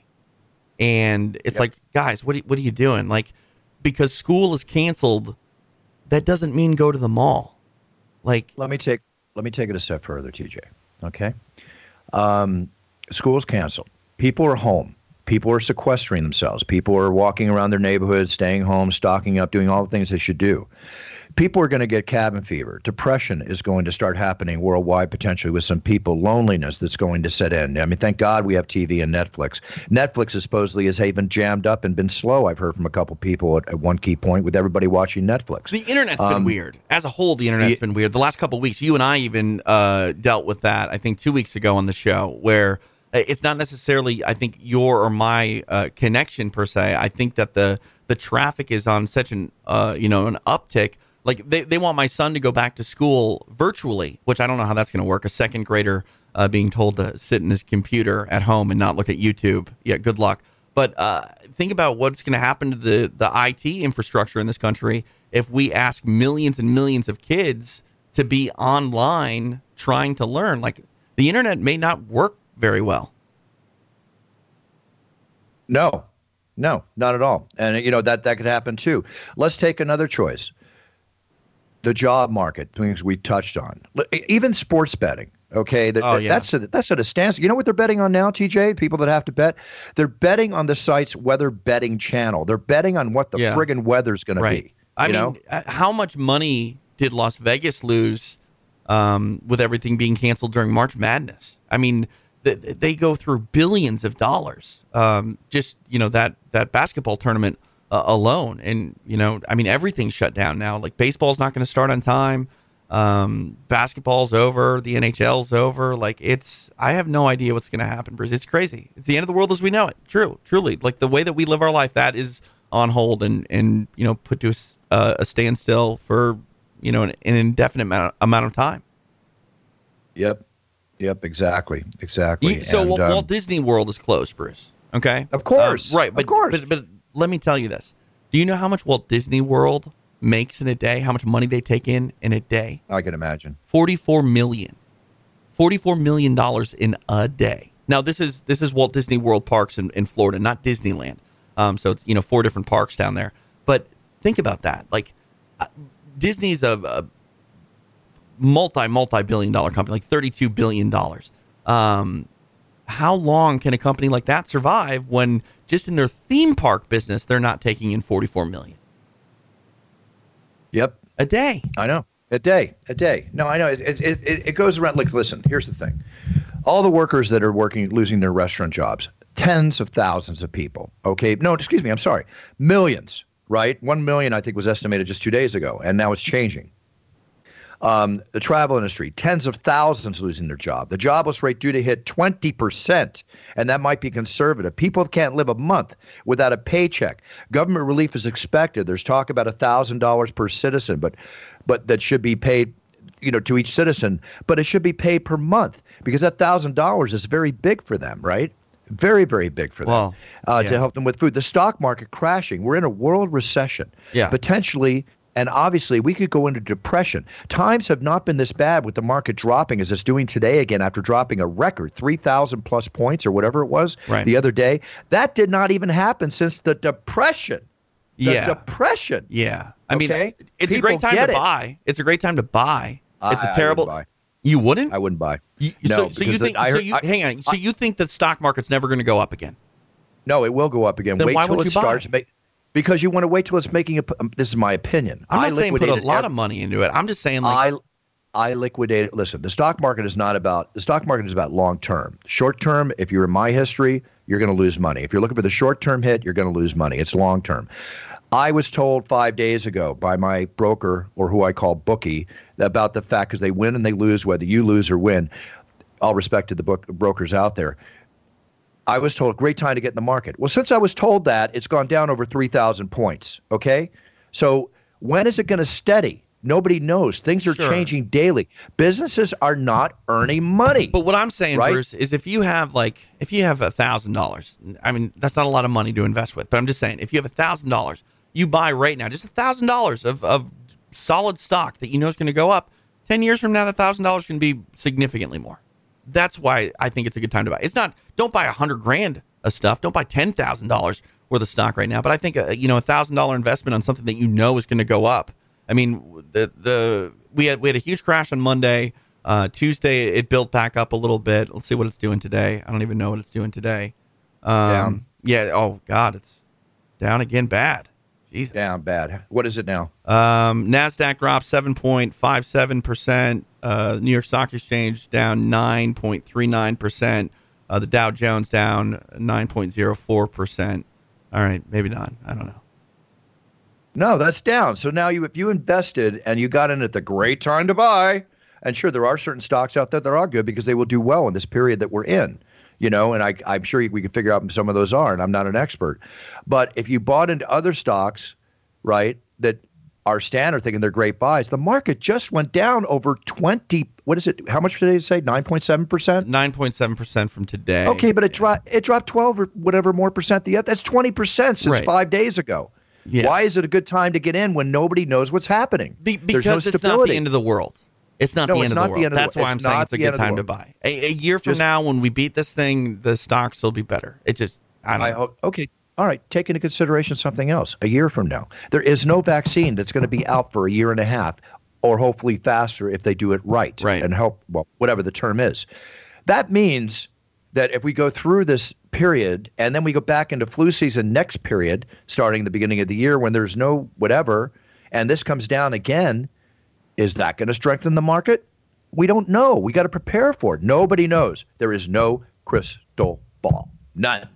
And it's yep. like, guys, what are, what are you doing? Like, because school is canceled, that doesn't mean go to the mall. Like, let me take let me take it a step further, T J. Okay, um, school's canceled. People are home. People are sequestering themselves. People are walking around their neighborhoods, staying home, stocking up, doing all the things they should do. People are going to get cabin fever. Depression is going to start happening worldwide, potentially with some people. Loneliness that's going to set in. I mean, thank God we have T V and Netflix. Netflix is supposedly has even jammed up and been slow. I've heard from a couple people at, at one key point with everybody watching Netflix. The internet's um, been weird. As a whole, the internet's the, been weird. The last couple of weeks, you and I even uh, dealt with that, I think, two weeks ago on the show, where it's not necessarily, I think, your or my uh, connection per se. I think that the the traffic is on such an uh, you know an uptick. Like they, they want my son to go back to school virtually, which I don't know how that's going to work. A second grader uh, being told to sit in his computer at home and not look at YouTube. Yeah, good luck. But uh, think about what's going to happen to the the I T infrastructure in this country if we ask millions and millions of kids to be online trying to learn. Like the internet may not work very well. No, no, not at all. And, you know, that, that could happen too. Let's take another choice. The job market, things we touched on, even sports betting. Okay, that, oh, yeah. that's, a, that's at a stance. You know what they're betting on now, T J? People that have to bet? They're betting on the site's weather betting channel. They're betting on what the yeah. friggin' weather's going right. to be. I you mean, know? How much money did Las Vegas lose um, with everything being canceled during March Madness? I mean, they go through billions of dollars, um, just, you know, that that basketball tournament uh, alone. And, you know, I mean, everything's shut down now. Like baseball's not going to start on time. Um, basketball's over. The N H L's over. Like it's I have no idea what's going to happen, Bruce. It's crazy. It's the end of the world as we know it. True. Truly. Like the way that we live our life, that is on hold and, and you know, put to a, uh, a standstill for, you know, an, an indefinite amount, amount of time. Yep. Yep, exactly, exactly. You, so and, Walt, um, Walt Disney World is closed, Bruce, okay? Of course. Uh, right, but, of course. But, but let me tell you this. Do you know how much Walt Disney World makes in a day, how much money they take in in a day? I can imagine. forty-four million dollars. forty-four million dollars in a day. Now, this is this is Walt Disney World parks in, in Florida, not Disneyland. Um, so, it's, you know, four different parks down there. But think about that. Like, uh, Disney's a, a multi, multi-billion dollar company, like thirty-two billion dollars. Um, how long can a company like that survive when just in their theme park business, they're not taking in forty-four million dollars? Yep. A day. I know. A day. A day. No, I know. It, it, it, it goes around. Like, listen, here's the thing. All the workers that are working, losing their restaurant jobs, tens of thousands of people. Okay. No, excuse me. I'm sorry. Millions, right? One million, I think, was estimated just two days ago, and now it's changing. Um, the travel industry, tens of thousands losing their job. The jobless rate due to hit twenty percent, and that might be conservative. People can't live a month without a paycheck. Government relief is expected. There's talk about one thousand dollars per citizen, but but that should be paid, you know, to each citizen, but it should be paid per month because that one thousand dollars is very big for them, right? Very, very big for them well, uh, yeah. to help them with food. The stock market crashing. We're in a world recession. Yeah. Potentially. And obviously, we could go into depression. Times have not been this bad with the market dropping as it's doing today again after dropping a record three thousand plus points or whatever it was right. the other day. That did not even happen since the depression. The yeah. depression. Yeah. I mean, okay? it's People a great time to it. buy. It's a great time to buy. It's I, a terrible. I wouldn't buy. You wouldn't? I wouldn't buy. You, no. So, so you think, I, so you, I, hang on. So I, you think the stock market's never going to go up again? No, it will go up again. Then Wait why till would it you starts buy? Make, Because you want to wait till it's making a. Um, this is my opinion. I'm not I saying put a lot of money into it. I'm just saying. Like, I, I liquidated. Listen, the stock market is not about the stock market is about long term. Short term, if you're in my history, you're going to lose money. If you're looking for the short term hit, you're going to lose money. It's long term. I was told five days ago by my broker or who I call bookie about the fact because they win and they lose whether you lose or win. All respect to the book brokers out there. I was told, great time to get in the market. Well, since I was told that, it's gone down over three thousand points, okay? So when is it going to steady? Nobody knows. Things are sure. changing daily. Businesses are not earning money. But what I'm saying, right? Bruce, is if you have like if you have one thousand dollars, I mean, that's not a lot of money to invest with, but I'm just saying, if you have one thousand dollars, you buy right now just one thousand dollars of, of solid stock that you know is going to go up, ten years from now, that one thousand dollars can be significantly more. That's why I think it's a good time to buy. It's not, don't buy a hundred grand of stuff. Don't buy ten thousand dollars worth of stock right now. But I think, a, you know, a thousand dollar investment on something that you know is going to go up. I mean, the, the, we had, we had a huge crash on Monday, uh, Tuesday. It built back up a little bit. Let's see what it's doing today. I don't even know what it's doing today. Um, down. yeah. Oh God, it's down again. Bad. Jesus. Down bad. What is it now? Um, NASDAQ dropped seven point five seven percent. Uh, New York Stock Exchange down nine point three nine percent. Uh, the Dow Jones down nine point zero four percent. All right, maybe not. I don't know. No, that's down. So now you, if you invested and you got in at the great time to buy, and sure, there are certain stocks out there that are good because they will do well in this period that we're in. You know, and I, I'm sure we can figure out what some of those are, and I'm not an expert. But if you bought into other stocks, right, that are standard thinking they're great buys, the market just went down over twenty. What is it? How much did it say? nine point seven percent? nine point seven percent from today. Okay, but it, dro- it dropped twelve or whatever more percent. The That's twenty percent since right. five days ago. Yeah. Why is it a good time to get in when nobody knows what's happening? Be- because no it's not the end of the world. It's not, no, the, end it's not the, the end of the world. That's why I'm saying it's a good time to buy. A, a year from just, now, when we beat this thing, the stocks will be better. It just, I don't I know. Hope, okay. All right. Take into consideration something else. A year from now, there is no vaccine that's going to be out for a year and a half, or hopefully faster if they do it right, right. and help, well, whatever the term is. That means that if we go through this period and then we go back into flu season next period, starting the beginning of the year when there's no whatever, and this comes down again, is that going to strengthen the market? We don't know. We got to prepare for it. Nobody knows. There is no crystal ball. None.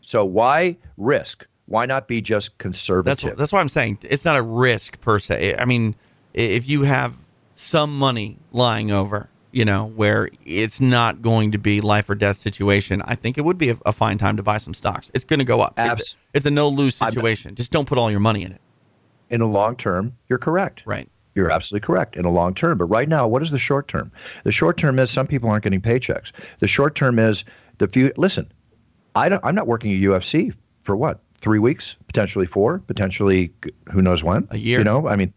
So why risk? Why not be just conservative? That's, that's what I'm saying. It's not a risk per se. I mean, if you have some money lying over, you know, where it's not going to be life or death situation, I think it would be a, a fine time to buy some stocks. It's going to go up. Abs- it's, it's a no-lose situation. I'm, just don't put all your money in it. In the long term, you're correct. Right. You're absolutely correct in the long term. But right now, what is the short term? The short term is some people aren't getting paychecks. The short term is the few. Listen, I don't, I'm not working at U F C for what? Three weeks, potentially four, potentially who knows when? A year. You know, I mean,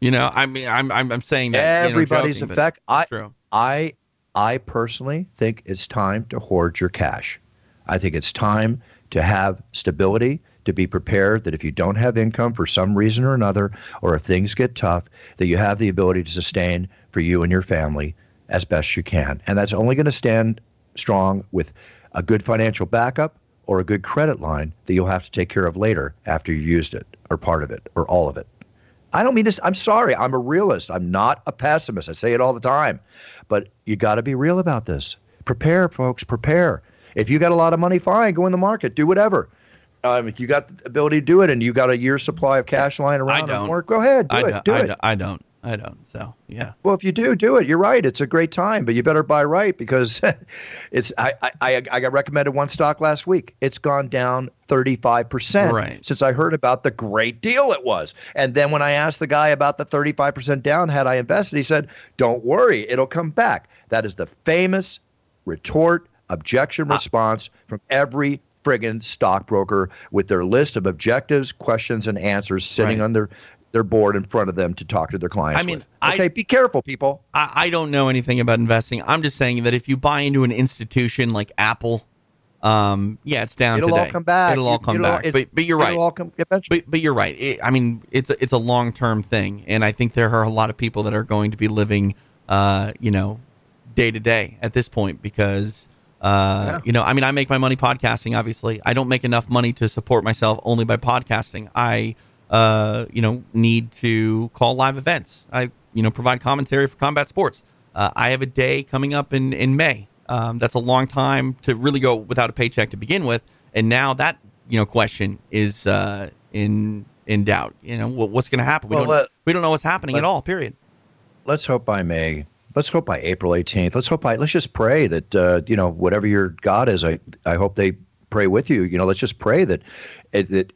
you know, I mean, I'm I'm, I'm saying that everybody's you know, joking, effect. I, true. I I personally think it's time to hoard your cash. I think it's time to have stability, to be prepared that if you don't have income for some reason or another, or if things get tough, that you have the ability to sustain for you and your family as best you can. And that's only going to stand strong with a good financial backup or a good credit line that you'll have to take care of later after you've used it or part of it or all of it. I don't mean this. I'm sorry. I'm a realist. I'm not a pessimist. I say it all the time. But you got to be real about this. Prepare, folks. Prepare. If you got a lot of money, fine. Go in the market. Do whatever. Um, if you got the ability to do it and you got a year's supply of cash lying around at work, go ahead. Do I it. Don't, do I, it. Don't, I don't. I don't. So, yeah. Well, if you do, do it. You're right. It's a great time, but you better buy right because it's. I, I, I got recommended one stock last week. It's gone down thirty-five percent right. since I heard about the great deal it was. And then when I asked the guy about the thirty-five percent down, had I invested, he said, don't worry, it'll come back. That is the famous retort, objection, ah. response from every friggin' stockbroker with their list of objectives, questions, and answers sitting right. on their... They're bored in front of them to talk to their clients. I mean, with. okay, I, be careful, people. I, I don't know anything about investing. I'm just saying that if you buy into an institution like Apple, um, yeah, it's down it'll today. It'll all come back. It'll all come it'll, back. It, but, but you're it'll right. All come, eventually. But, but you're right. It, I mean, it's a, it's a long term thing, and I think there are a lot of people that are going to be living, uh, you know, day to day at this point because, uh, yeah. you know, I mean, I make my money podcasting. Obviously, I don't make enough money to support myself only by podcasting. I Uh, you know, need to call live events. I, you know, provide commentary for combat sports. Uh, I have a day coming up in, in May. Um, that's a long time to really go without a paycheck to begin with. And now that, you know, question is uh, in in doubt. You know, what, what's going to happen? We, well, don't, let, we don't know what's happening at all, period. Let's hope by May. Let's hope by April eighteenth. Let's hope by, let's just pray that, uh, you know, whatever your God is, I, I hope they pray with you. You know, let's just pray that that.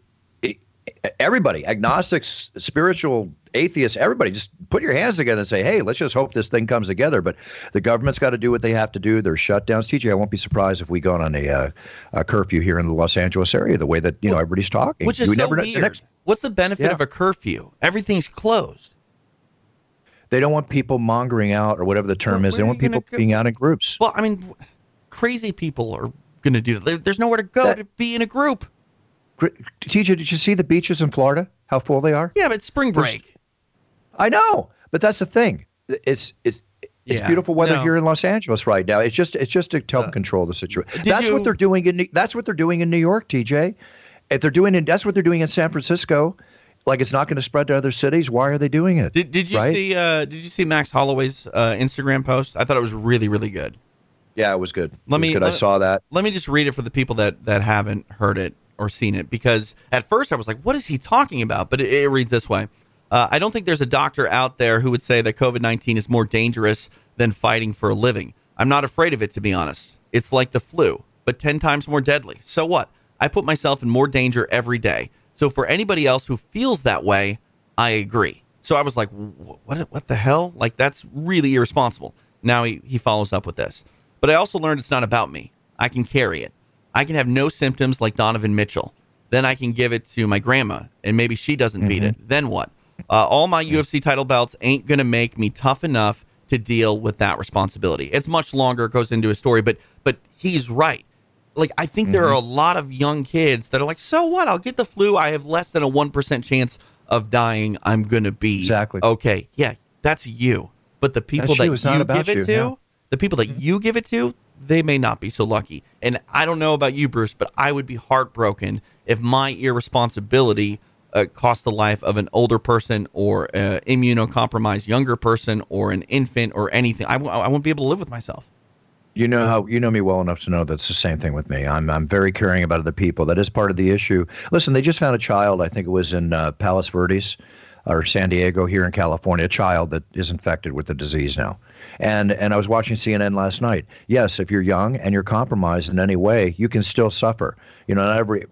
Everybody, agnostics, spiritual, atheists, everybody, just put your hands together and say, hey, let's just hope this thing comes together. But the government's got to do what they have to do. There's shutdowns. T J, I won't be surprised if we go on a, uh, a curfew here in the Los Angeles area, the way that, you know, everybody's talking. Which is we so never, weird. The next, What's the benefit yeah. of a curfew? Everything's closed. They don't want people mongering out or whatever the term well, is. They want people go- being out in groups. Well, I mean, crazy people are going to do that. There's nowhere to go that- to be in a group. T J, did you see the beaches in Florida? How full they are? Yeah, but it's spring break. I know, but that's the thing. It's it's it's yeah, beautiful weather no. here in Los Angeles right now. It's just it's just to help uh, control the situation. That's you, what they're doing in that's what they're doing in New York, T J. If they're doing in that's what they're doing in San Francisco, like it's not going to spread to other cities. Why are they doing it? Did Did you right? see uh, Did you see Max Holloway's uh, Instagram post? I thought it was really really good. Yeah, it was good. Let it me. Good. Let, I saw that. Let me just read it for the people that that haven't heard it. Or seen it, because at first I was like, what is he talking about? But it, it reads this way. Uh, I don't think there's a doctor out there who would say that COVID nineteen is more dangerous than fighting for a living. I'm not afraid of it, to be honest. It's like the flu, but ten times more deadly. So what? I put myself in more danger every day. So for anybody else who feels that way, I agree. So I was like, what, what the hell? Like, that's really irresponsible. Now he, he follows up with this. But I also learned it's not about me. I can carry it. I can have no symptoms like Donovan Mitchell. Then I can give it to my grandma, and maybe she doesn't mm-hmm. beat it. Then what? Uh, all my U F C title belts ain't going to make me tough enough to deal with that responsibility. It's much longer. It goes into a story, but but he's right. Like, I think mm-hmm. there are a lot of young kids that are like, so what? I'll get the flu. I have less than a one percent chance of dying. I'm going to be. Exactly. Okay. Yeah, that's you. But the people that you give it you, to, yeah. the people that mm-hmm. you give it to, they may not be so lucky. And I don't know about you, Bruce, but I would be heartbroken if my irresponsibility uh, cost the life of an older person or an immunocompromised younger person or an infant or anything. I, w- I won't be able to live with myself. You know how you know me well enough to know that's the same thing with me. I'm I'm very caring about other people. That is part of the issue. Listen, they just found a child. I think it was in uh, Palos Verdes or San Diego here in California, a child that is infected with the disease now. And and I was watching C N N last night. Yes, if you're young and you're compromised in any way, you can still suffer. You know, not every,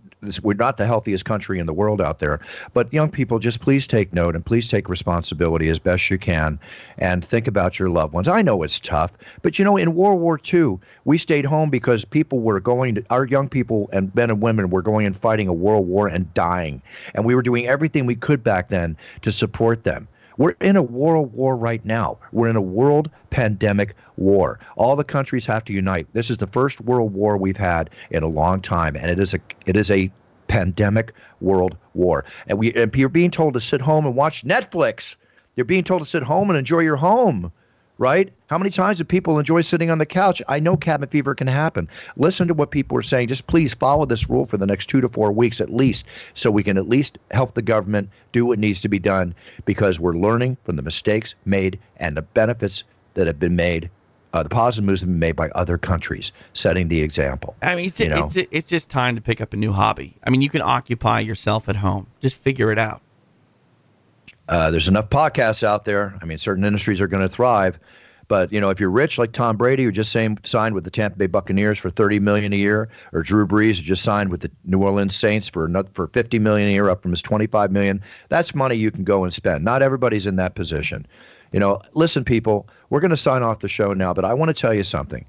we're not the healthiest country in the world out there. But young people, just please take note and please take responsibility as best you can and think about your loved ones. I know it's tough, but, you know, in World War Two, we stayed home because people were going to, our young people and men and women were going and fighting a world war and dying. And we were doing everything we could back then to support them. We're in a world war right now. We're in a world pandemic war. All the countries have to unite. This is the first world war we've had in a long time, and it is a it is a pandemic world war. And we and you're being told to sit home and watch Netflix. You're being told to sit home and enjoy your home, right? How many times do people enjoy sitting on the couch? I know cabin fever can happen. Listen to what people are saying. Just please follow this rule for the next two to four weeks at least, so we can at least help the government do what needs to be done, because we're learning from the mistakes made and the benefits that have been made, uh, the positive moves that have been made by other countries, setting the example. I mean, it's, you know? it's, it's just time to pick up a new hobby. I mean, you can occupy yourself at home. Just figure it out. Uh, there's enough podcasts out there. I mean, certain industries are going to thrive. But, you know, if you're rich like Tom Brady, who just same, signed with the Tampa Bay Buccaneers for thirty million dollars a year, or Drew Brees, who just signed with the New Orleans Saints for for fifty million dollars a year, up from his twenty-five million dollars, that's money you can go and spend. Not everybody's in that position. You know, listen, people, we're going to sign off the show now, but I want to tell you something.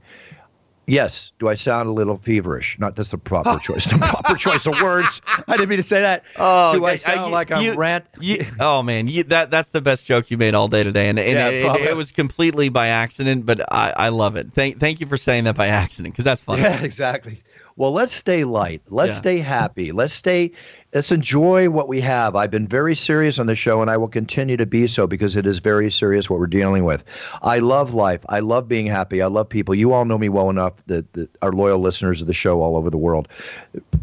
Yes, do I sound a little feverish? Not just the proper oh. choice, the proper choice of words. I didn't mean to say that. Oh, do I sound uh, you, like I'm you, rant? You, oh man, you, that that's the best joke you made all day today, and, and yeah, it, it, it was completely by accident, but I, I love it. Thank thank you for saying that by accident, because that's funny. Yeah, exactly. Well, let's stay light. Let's yeah. stay happy. Let's stay. Let's enjoy what we have. I've been very serious on the show, and I will continue to be so, because it is very serious what we're dealing with. I love life. I love being happy. I love people. You all know me well enough, that our loyal listeners of the show all over the world.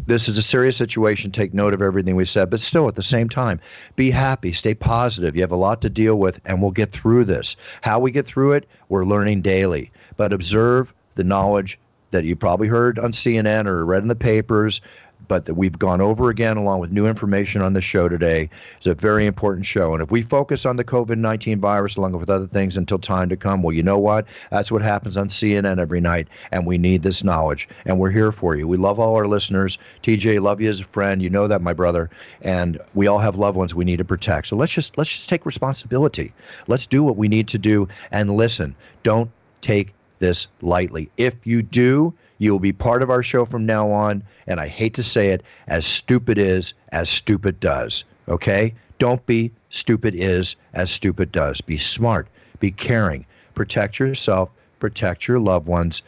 This is a serious situation. Take note of everything we said, but still, at the same time, be happy. Stay positive. You have a lot to deal with, and we'll get through this. How we get through it, we're learning daily. But observe the knowledge that you probably heard on C N N or read in the papers, but that we've gone over again along with new information on the show today. It's a very important show. And if we focus on the COVID nineteen virus along with other things until time to come, well, you know what? That's what happens on C N N every night, and we need this knowledge, and we're here for you. We love all our listeners. T J, love you as a friend. You know that, my brother. And we all have loved ones we need to protect. So let's just let's just take responsibility. Let's do what we need to do and listen. Don't take this lightly. If you do, you will be part of our show from now on, and I hate to say it, as stupid is, as stupid does. Okay? Don't be stupid is, as stupid does. Be smart. Be caring. Protect yourself. Protect your loved ones.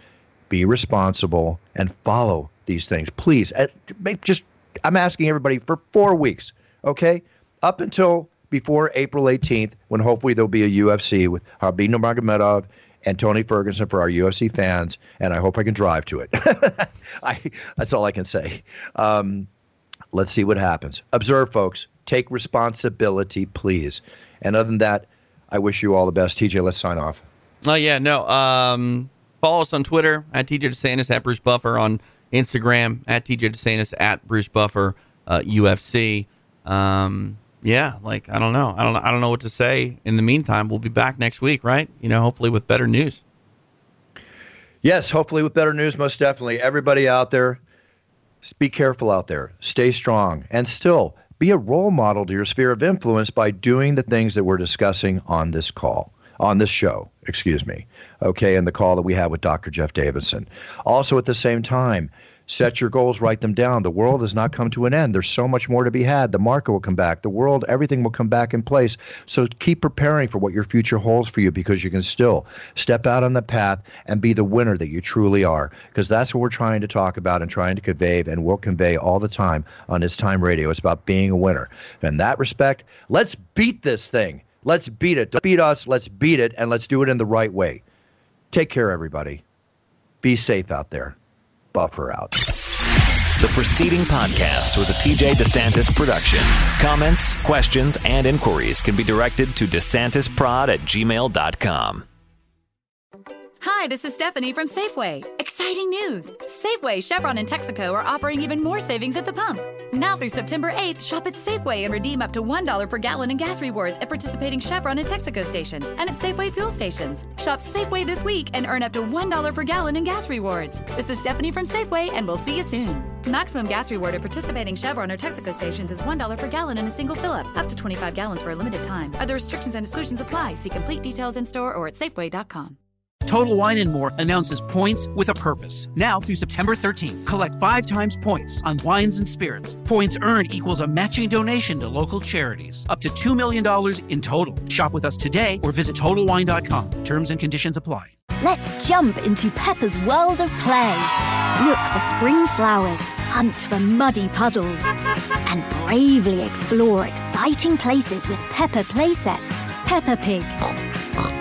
Be responsible, and follow these things. Please, make just, I'm asking everybody for four weeks, okay? Up until before April eighteenth, when hopefully there'll be a U F C with Habib Nurmagomedov and Tony Ferguson for our U F C fans, and I hope I can drive to it. I, that's all I can say. Um, let's see what happens. Observe, folks. Take responsibility, please. And other than that, I wish you all the best. T J, let's sign off. Oh, yeah, no. Um, follow us on Twitter, at T J DeSantis, at Bruce Buffer. On Instagram, at T J DeSantis, at Bruce Buffer, uh, U F C. Um Yeah, like I don't know. I don't I don't know what to say. In the meantime, we'll be back next week, right? You know, hopefully with better news. Yes, hopefully with better news, most definitely. Everybody out there, be careful out there. Stay strong, and still be a role model to your sphere of influence by doing the things that we're discussing on this call, on this show, excuse me. Okay, and the call that we had with Doctor Jeff Davidson. Also at the same time, set your goals, write them down. The world has not come to an end. There's so much more to be had. The market will come back. The world, everything will come back in place. So keep preparing for what your future holds for you, because you can still step out on the path and be the winner that you truly are, because that's what we're trying to talk about and trying to convey, and will convey all the time on It's Time Radio. It's about being a winner. In that respect, let's beat this thing. Let's beat it. Don't beat us. Let's beat it, and let's do it in the right way. Take care, everybody. Be safe out there. Buffer out. The preceding podcast was a T J DeSantis production. Comments, questions, and inquiries can be directed to DeSantisProd at gmail dot com. Hi, this is Stephanie from Safeway. Exciting news! Safeway, Chevron, and Texaco are offering even more savings at the pump. Now through September eighth, shop at Safeway and redeem up to one dollar per gallon in gas rewards at participating Chevron and Texaco stations and at Safeway fuel stations. Shop Safeway this week and earn up to one dollar per gallon in gas rewards. This is Stephanie from Safeway, and we'll see you soon. Maximum gas reward at participating Chevron or Texaco stations is one dollar per gallon in a single fill-up, up to twenty-five gallons for a limited time. Other restrictions and exclusions apply. See complete details in store or at Safeway dot com. Total Wine and More announces points with a purpose. Now through September thirteenth, collect five times points on wines and spirits. Points earned equals a matching donation to local charities. Up to two million dollars in total. Shop with us today or visit total wine dot com. Terms and conditions apply. Let's jump into Peppa's world of play. Look for spring flowers, hunt for muddy puddles, and bravely explore exciting places with Peppa play sets. Peppa Pig.